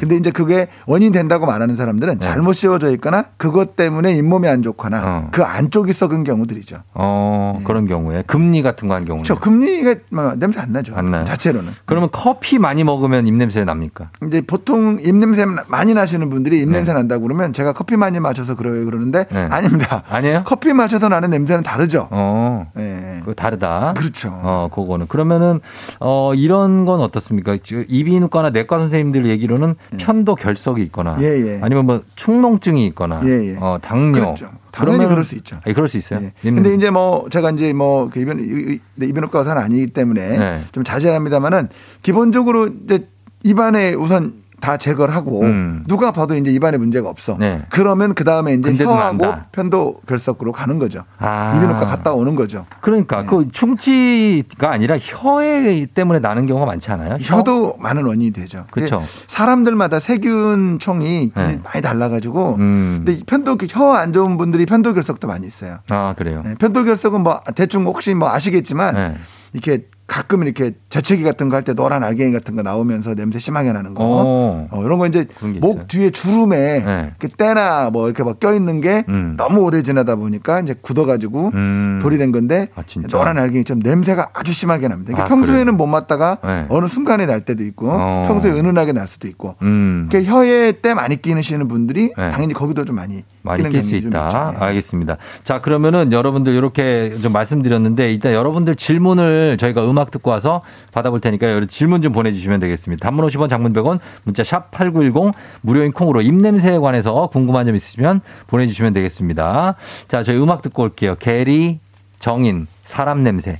근데 이제 그게 원인 된다고 말하는 사람들은 잘못 씌워져 있거나 그것 때문에 잇몸이 안 좋거나 그 안쪽이 썩은 경우들이죠. 그런 경우에 금리 같은 거 한 경우는. 그렇죠. 금리가 냄새 안 나죠. 안 나요. 자체로는. 그러면 커피 많이 먹으면 입냄새 납니까? 이제 보통 입냄새 많이 나시는 분들이 입냄새 난다고 그러면 제가 커피 많이 마셔서 그러는데 아닙니다. 아니에요? 커피 마셔서 나는 냄새는 다르죠. 그거 다르다. 그렇죠. 그거는 그러면은 이런 건 어떻습니까? 이비인후과나 내과 선생님들 얘기로는 편도 결석이 있거나 아니면 뭐 축농증이 있거나 당뇨. 그렇죠. 당연히 그럴 수 있죠. 아니, 그럴 수 있어요. 근데 이제 뭐 제가 이제 뭐 그 이비인후과 의사는 아니기 때문에 좀 자제합니다만은 기본적으로 이제 입안에 우선 다 제거를 하고 누가 봐도 이제 입안에 문제가 없어. 네. 그러면 그 다음에 이제 혀하고 편도 결석으로 가는 거죠. 아. 이비인후과 갔다 오는 거죠. 그러니까 네. 그 충치가 아니라 혀 때문에 나는 경우가 많지 않아요? 혀도 많은 원인이 되죠. 그렇죠. 사람들마다 세균 총이 네. 많이 달라가지고 근데 편도 혀 안 좋은 분들이 편도 결석도 많이 있어요. 아 그래요. 네. 편도 결석은 뭐 대충 혹시 뭐 아시겠지만 네. 이렇게. 가끔 이렇게 재채기 같은 거 할 때 노란 알갱이 같은 거 나오면서 냄새 심하게 나는 거 이런 거 이제 목 뒤에 주름에 네. 그 때나 뭐 이렇게 막 껴있는 게 너무 오래 지나다 보니까 이제 굳어가지고 돌이 된 건데 아, 노란 알갱이처럼 냄새가 아주 심하게 납니다. 그러니까 아, 평소에는 그래요? 못 맡다가 네. 어느 순간에 날 때도 있고 평소에 은은하게 날 수도 있고 그러니까 혀에 때 많이 끼시는 분들이 네. 당연히 거기도 좀 많이 낄 수 있다. 네. 알겠습니다. 자 그러면은 여러분들 이렇게 좀 말씀드렸는데 일단 여러분들 질문을 저희가 음악 듣고 와서 받아볼 테니까요. 질문 좀 보내주시면 되겠습니다. 단문 50원, 장문 100원, 문자 샵 8910 무료인 콩으로 입냄새에 관해서 궁금한 점 있으시면 보내주시면 되겠습니다. 자, 저희 음악 듣고 올게요. 개리, 정인, 사람 냄새.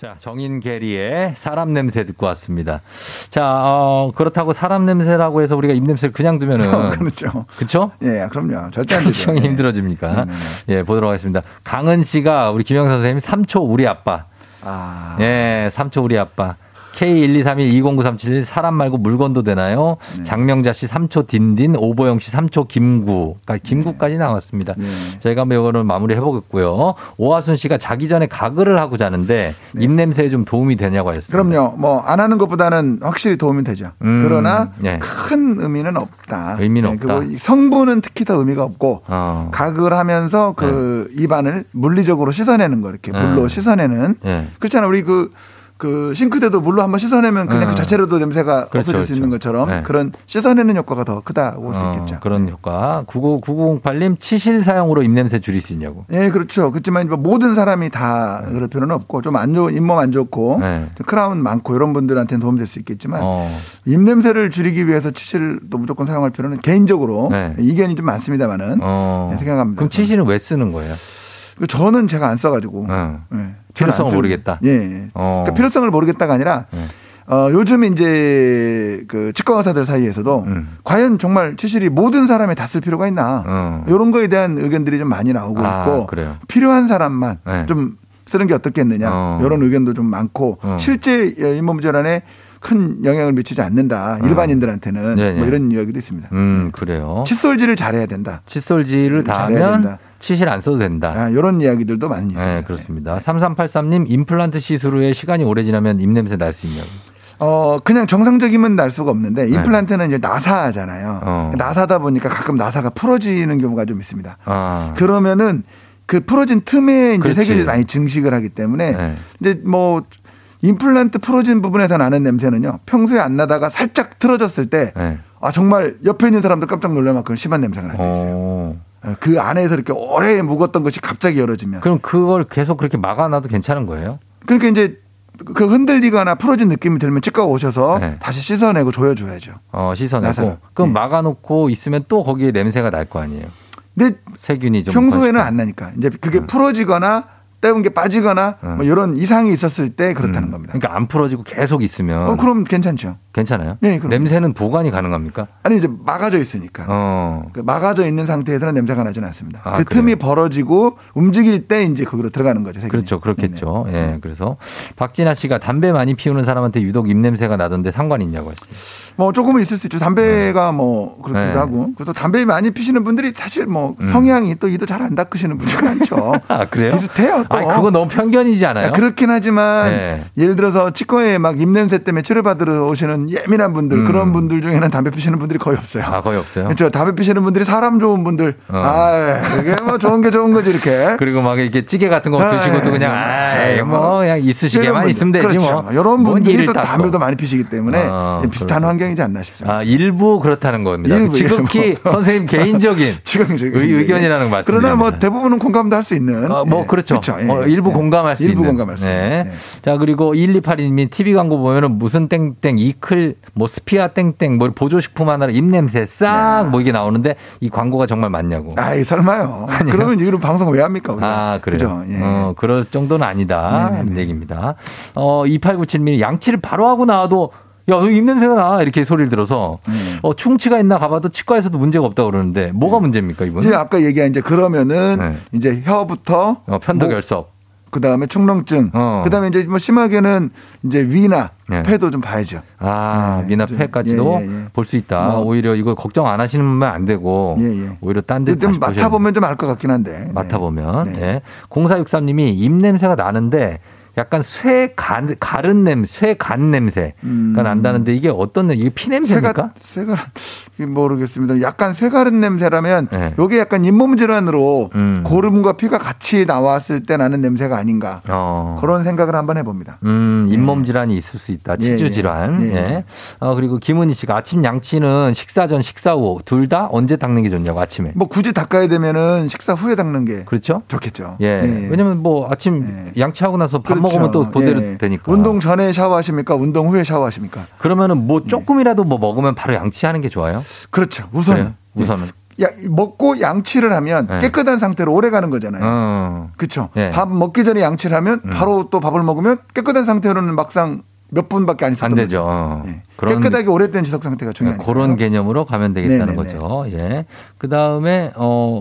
자, 정인 개리의 사람 냄새 듣고 왔습니다. 자, 그렇다고 사람 냄새라고 해서 우리가 입 냄새를 그냥 두면은 그렇죠. 그렇죠? 예, 그럼요. 절대 안 되죠. 형이 힘들어집니까? 네. 예, 보도록 하겠습니다. 강은 씨가 우리 김영사 선생님이 3초 우리 아빠. 아. 예, 3초 우리 아빠. K123120937 사람 말고 물건도 되나요? 네. 장명자 씨 3초 딘딘, 오보영 씨 3초 김구. 그러니까 김구까지 네. 나왔습니다. 네. 저희가 한번 이거는 마무리해 보겠고요. 오하순 씨가 자기 전에 가글을 하고 자는데 네. 입냄새에 좀 도움이 되냐고 하셨습니다. 그럼요. 뭐 안 하는 것보다는 확실히 도움이 되죠. 그러나 네. 큰 의미는 없다. 의미는 네. 없다. 성분은 특히 더 의미가 없고 가글하면서 그 네. 입안을 물리적으로 씻어내는 거 이렇게 물로 씻어내는. 네. 그렇잖아요. 우리 그 싱크대도 물로 한번 씻어내면 그냥 그 자체로도 냄새가 그렇죠, 없어질 수 그렇죠. 있는 것처럼 네. 그런 씻어내는 효과가 더 크다고 볼 수 있겠죠. 그런 네. 효과. 9908님 치실 사용으로 입냄새 줄일 수 있냐고. 네, 그렇죠. 그렇지만 모든 사람이 다 네. 그럴 필요는 없고 좀 안 좋은 잇몸 안 좋고 네. 크라운 많고 이런 분들한테는 도움이 될 수 있겠지만 입냄새를 줄이기 위해서 치실도 무조건 사용할 필요는 개인적으로 네. 이견이 좀 많습니다만은 네, 생각합니다. 그럼 치실은 왜 쓰는 거예요? 저는 제가 안 써가지고 네, 필요성을 모르겠다. 예, 예. 그러니까 필요성을 모르겠다가 아니라 요즘 이제 그 치과 의사들 사이에서도 과연 정말 치실이 모든 사람에 다 쓸 필요가 있나 이런 거에 대한 의견들이 좀 많이 나오고 있고 그래요. 필요한 사람만 네. 좀 쓰는 게 어떻겠느냐 이런 의견도 좀 많고 실제 잇몸 질환에 큰 영향을 미치지 않는다. 일반인들한테는 뭐 이런 이야기도 있습니다. 그래요. 칫솔질을 잘해야 된다. 칫솔질을 다 하면 치실 안 써도 된다. 아, 이런 이야기들도 많이 있습니다. 네, 그렇습니다. 네. 3383님 임플란트 시술 후에 시간이 오래 지나면 입냄새 날 수 있냐고. 그냥 정상적이면 날 수가 없는데 임플란트는 이제 나사잖아요. 나사다 보니까 가끔 나사가 풀어지는 경우가 좀 있습니다. 아. 그러면은 그 풀어진 틈에 이제 세균이 많이 증식을 하기 때문에 네. 이제 뭐 임플란트 풀어진 부분에서 나는 냄새는요. 평소에 안 나다가 살짝 틀어졌을 때 네. 아, 정말 옆에 있는 사람도 깜짝 놀랄 만큼 심한 냄새가 날 때 있어요. 그 안에서 이렇게 오래 묵었던 것이 갑자기 열어지면. 그럼 그걸 계속 그렇게 막아놔도 괜찮은 거예요? 그러니까 이제 그 흔들리거나 풀어진 느낌이 들면 치과 오셔서 네. 다시 씻어내고 조여줘야죠. 씻어내고. 나사를. 그럼 네. 막아놓고 있으면 또 거기에 냄새가 날 거 아니에요? 근데 세균이 좀. 평소에는 안 나니까. 이제 그게 풀어지거나 때운 게 빠지거나 뭐 이런 이상이 있었을 때 그렇다는 겁니다. 그러니까 안 풀어지고 계속 있으면. 그럼 괜찮죠. 괜찮아요? 네, 그럼. 냄새는 보관이 가능합니까? 아니 이제 막아져 있으니까. 막아져 있는 상태에서는 냄새가 나지는 않습니다. 아, 그 그래요? 틈이 벌어지고 움직일 때 이제 거기로 들어가는 거죠. 세균이. 그렇죠, 그렇겠죠. 예, 네, 그래서 박진아 씨가 담배 많이 피우는 사람한테 유독 입 냄새가 나던데 상관 있냐고 했습니다. 뭐 조금은 있을 수 있죠. 담배가 네. 뭐 그렇기도 네. 하고. 그래도 담배 많이 피시는 분들이 사실 뭐 성향이 또 이도 잘 안 닦으시는 분들 많죠. 아, 그래요? 비슷해요. 아, 그거 너무 편견이지 않아요? 그렇긴 하지만 네. 예를 들어서 치과에 막 입냄새 때문에 치료받으러 오시는 예민한 분들 그런 분들 중에는 담배 피시는 분들이 거의 없어요. 아, 거의 없어요. 그렇죠. 담배 피시는 분들이 사람 좋은 분들. 아, 그게 뭐 좋은 게 좋은 거지 이렇게. 그리고 막 이렇게 찌개 같은 거 드시고도 그냥 뭐 그냥 있으시게만 있으면 되지 그렇죠. 뭐. 이런 분들이 또 담배도 많이 피시기 때문에 비슷한 환경이지 않나 싶습니다. 아, 일부 그렇다는 겁니다. 지극히 선생님 개인적인 의견이라는 말씀. 그러나 뭐 대부분은 공감도 할 수 있는. 뭐 그렇죠. 일부 공감할 수 있는. 자, 그리고 1282님이 TV 광고 보면은 무슨 땡땡 이클 뭐 스피아 땡땡 뭐 보조식품 하나로 입냄새 싹 뭐 이게 나오는데 이 광고가 정말 맞냐고. 아이, 설마요. 아니요. 그러면 이런 방송 왜 합니까? 우리가. 아, 그래요. 예. 그럴 정도는 아니다. 얘기입니다. 2897님이 양치를 바로 하고 나와도 야, 너 입냄새가 나. 이렇게 소리를 들어서 충치가 있나 가봐도 치과에서도 문제가 없다고 그러는데 뭐가 문제입니까, 이분? 이제 아까 얘기한 이제 그러면은 이제 혀부터 편도결석. 그 다음에 충농증. 그 다음에 이제 뭐 심하게는 이제 위나 폐도 좀 봐야죠. 아, 네. 위나 폐까지도 볼 수 있다. 뭐. 오히려 이거 걱정 안 하시면 안 되고. 오히려 딴 데 다시 맡아보면 좀 알 것 같긴 한데. 맡아보면. 네. 네. 0463님이 입냄새가 나는데 약간 쇠 가른 냄새, 쇠간 냄새가 난다는데 이게 어떤 냄새? 이게 피 냄새입니까? 모르겠습니다. 약간 쇠 가른 냄새라면 이게 약간 잇몸 질환으로 고름과 피가 같이 나왔을 때 나는 냄새가 아닌가 그런 생각을 한번 해봅니다. 잇몸 질환이 있을 수 있다. 치주 질환. 그리고 김은희 씨가 아침 양치는 식사 전, 식사 후 둘 다 언제 닦는 게 좋냐고 아침에. 뭐 굳이 닦아야 되면은 식사 후에 닦는 게 그렇죠? 좋겠죠. 왜냐면 뭐 아침 양치하고 나서 밥 먹으면 또 그대로 되니까. 운동 전에 샤워하십니까? 운동 후에 샤워하십니까? 그러면은 뭐 조금이라도 뭐 먹으면 바로 양치하는 게 좋아요? 그렇죠. 우선은. 우선은. 야, 먹고 양치를 하면 깨끗한 상태로 오래 가는 거잖아요. 그렇죠. 밥 먹기 전에 양치를 하면 바로 또 밥을 먹으면 깨끗한 상태로는 막상 몇 분밖에 안 있었던 거죠. 안 되죠. 깨끗하게 오래된 지석 상태가 중요하니까. 그런 개념으로 가면 되겠다는 거죠. 예. 그다음에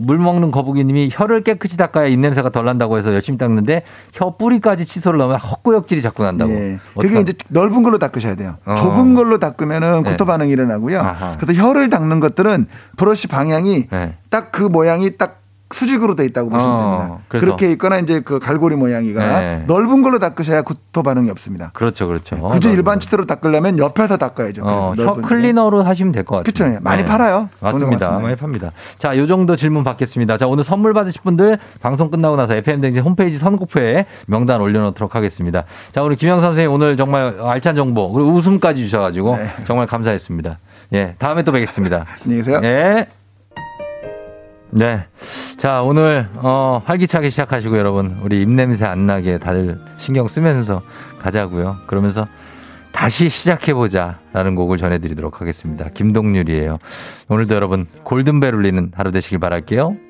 물 먹는 거북이님이 혀를 깨끗이 닦아야 입냄새가 덜 난다고 해서 열심히 닦는데 혀 뿌리까지 칫솔을 넣으면 헛구역질이 자꾸 난다고. 그게 이제 넓은 걸로 닦으셔야 돼요. 좁은 걸로 닦으면 구토 반응이 일어나고요. 아하. 그래서 혀를 닦는 것들은 브러쉬 방향이 딱 그 모양이 딱 수직으로 돼 있다고 보시면 됩니다. 그렇게 있거나 이제 그 갈고리 모양이거나 넓은 걸로 닦으셔야 구토 반응이 없습니다. 그렇죠, 그렇죠. 네. 굳이 일반 칫솔로 닦으려면 옆에서 닦아야죠. 혀 클리너로 하시면 될 것 같아요. 그렇죠, 많이 팔아요. 맞습니다, 많이 팝니다. 자, 이 정도 질문 받겠습니다. 자, 오늘 선물 받으실 분들 방송 끝나고 나서 FM 대행진 홈페이지 선곡표에 명단 올려놓도록 하겠습니다. 자, 오늘 김영 선생님 오늘 정말 알찬 정보 그리고 웃음까지 주셔가지고 정말 감사했습니다. 예, 다음에 또 뵙겠습니다. 안녕히 계세요. 예. 네. 자, 오늘, 활기차게 시작하시고 여러분, 우리 입냄새 안 나게 다들 신경 쓰면서 가자고요. 그러면서 다시 시작해보자 라는 곡을 전해드리도록 하겠습니다. 김동률이에요. 오늘도 여러분, 골든벨 울리는 하루 되시길 바랄게요.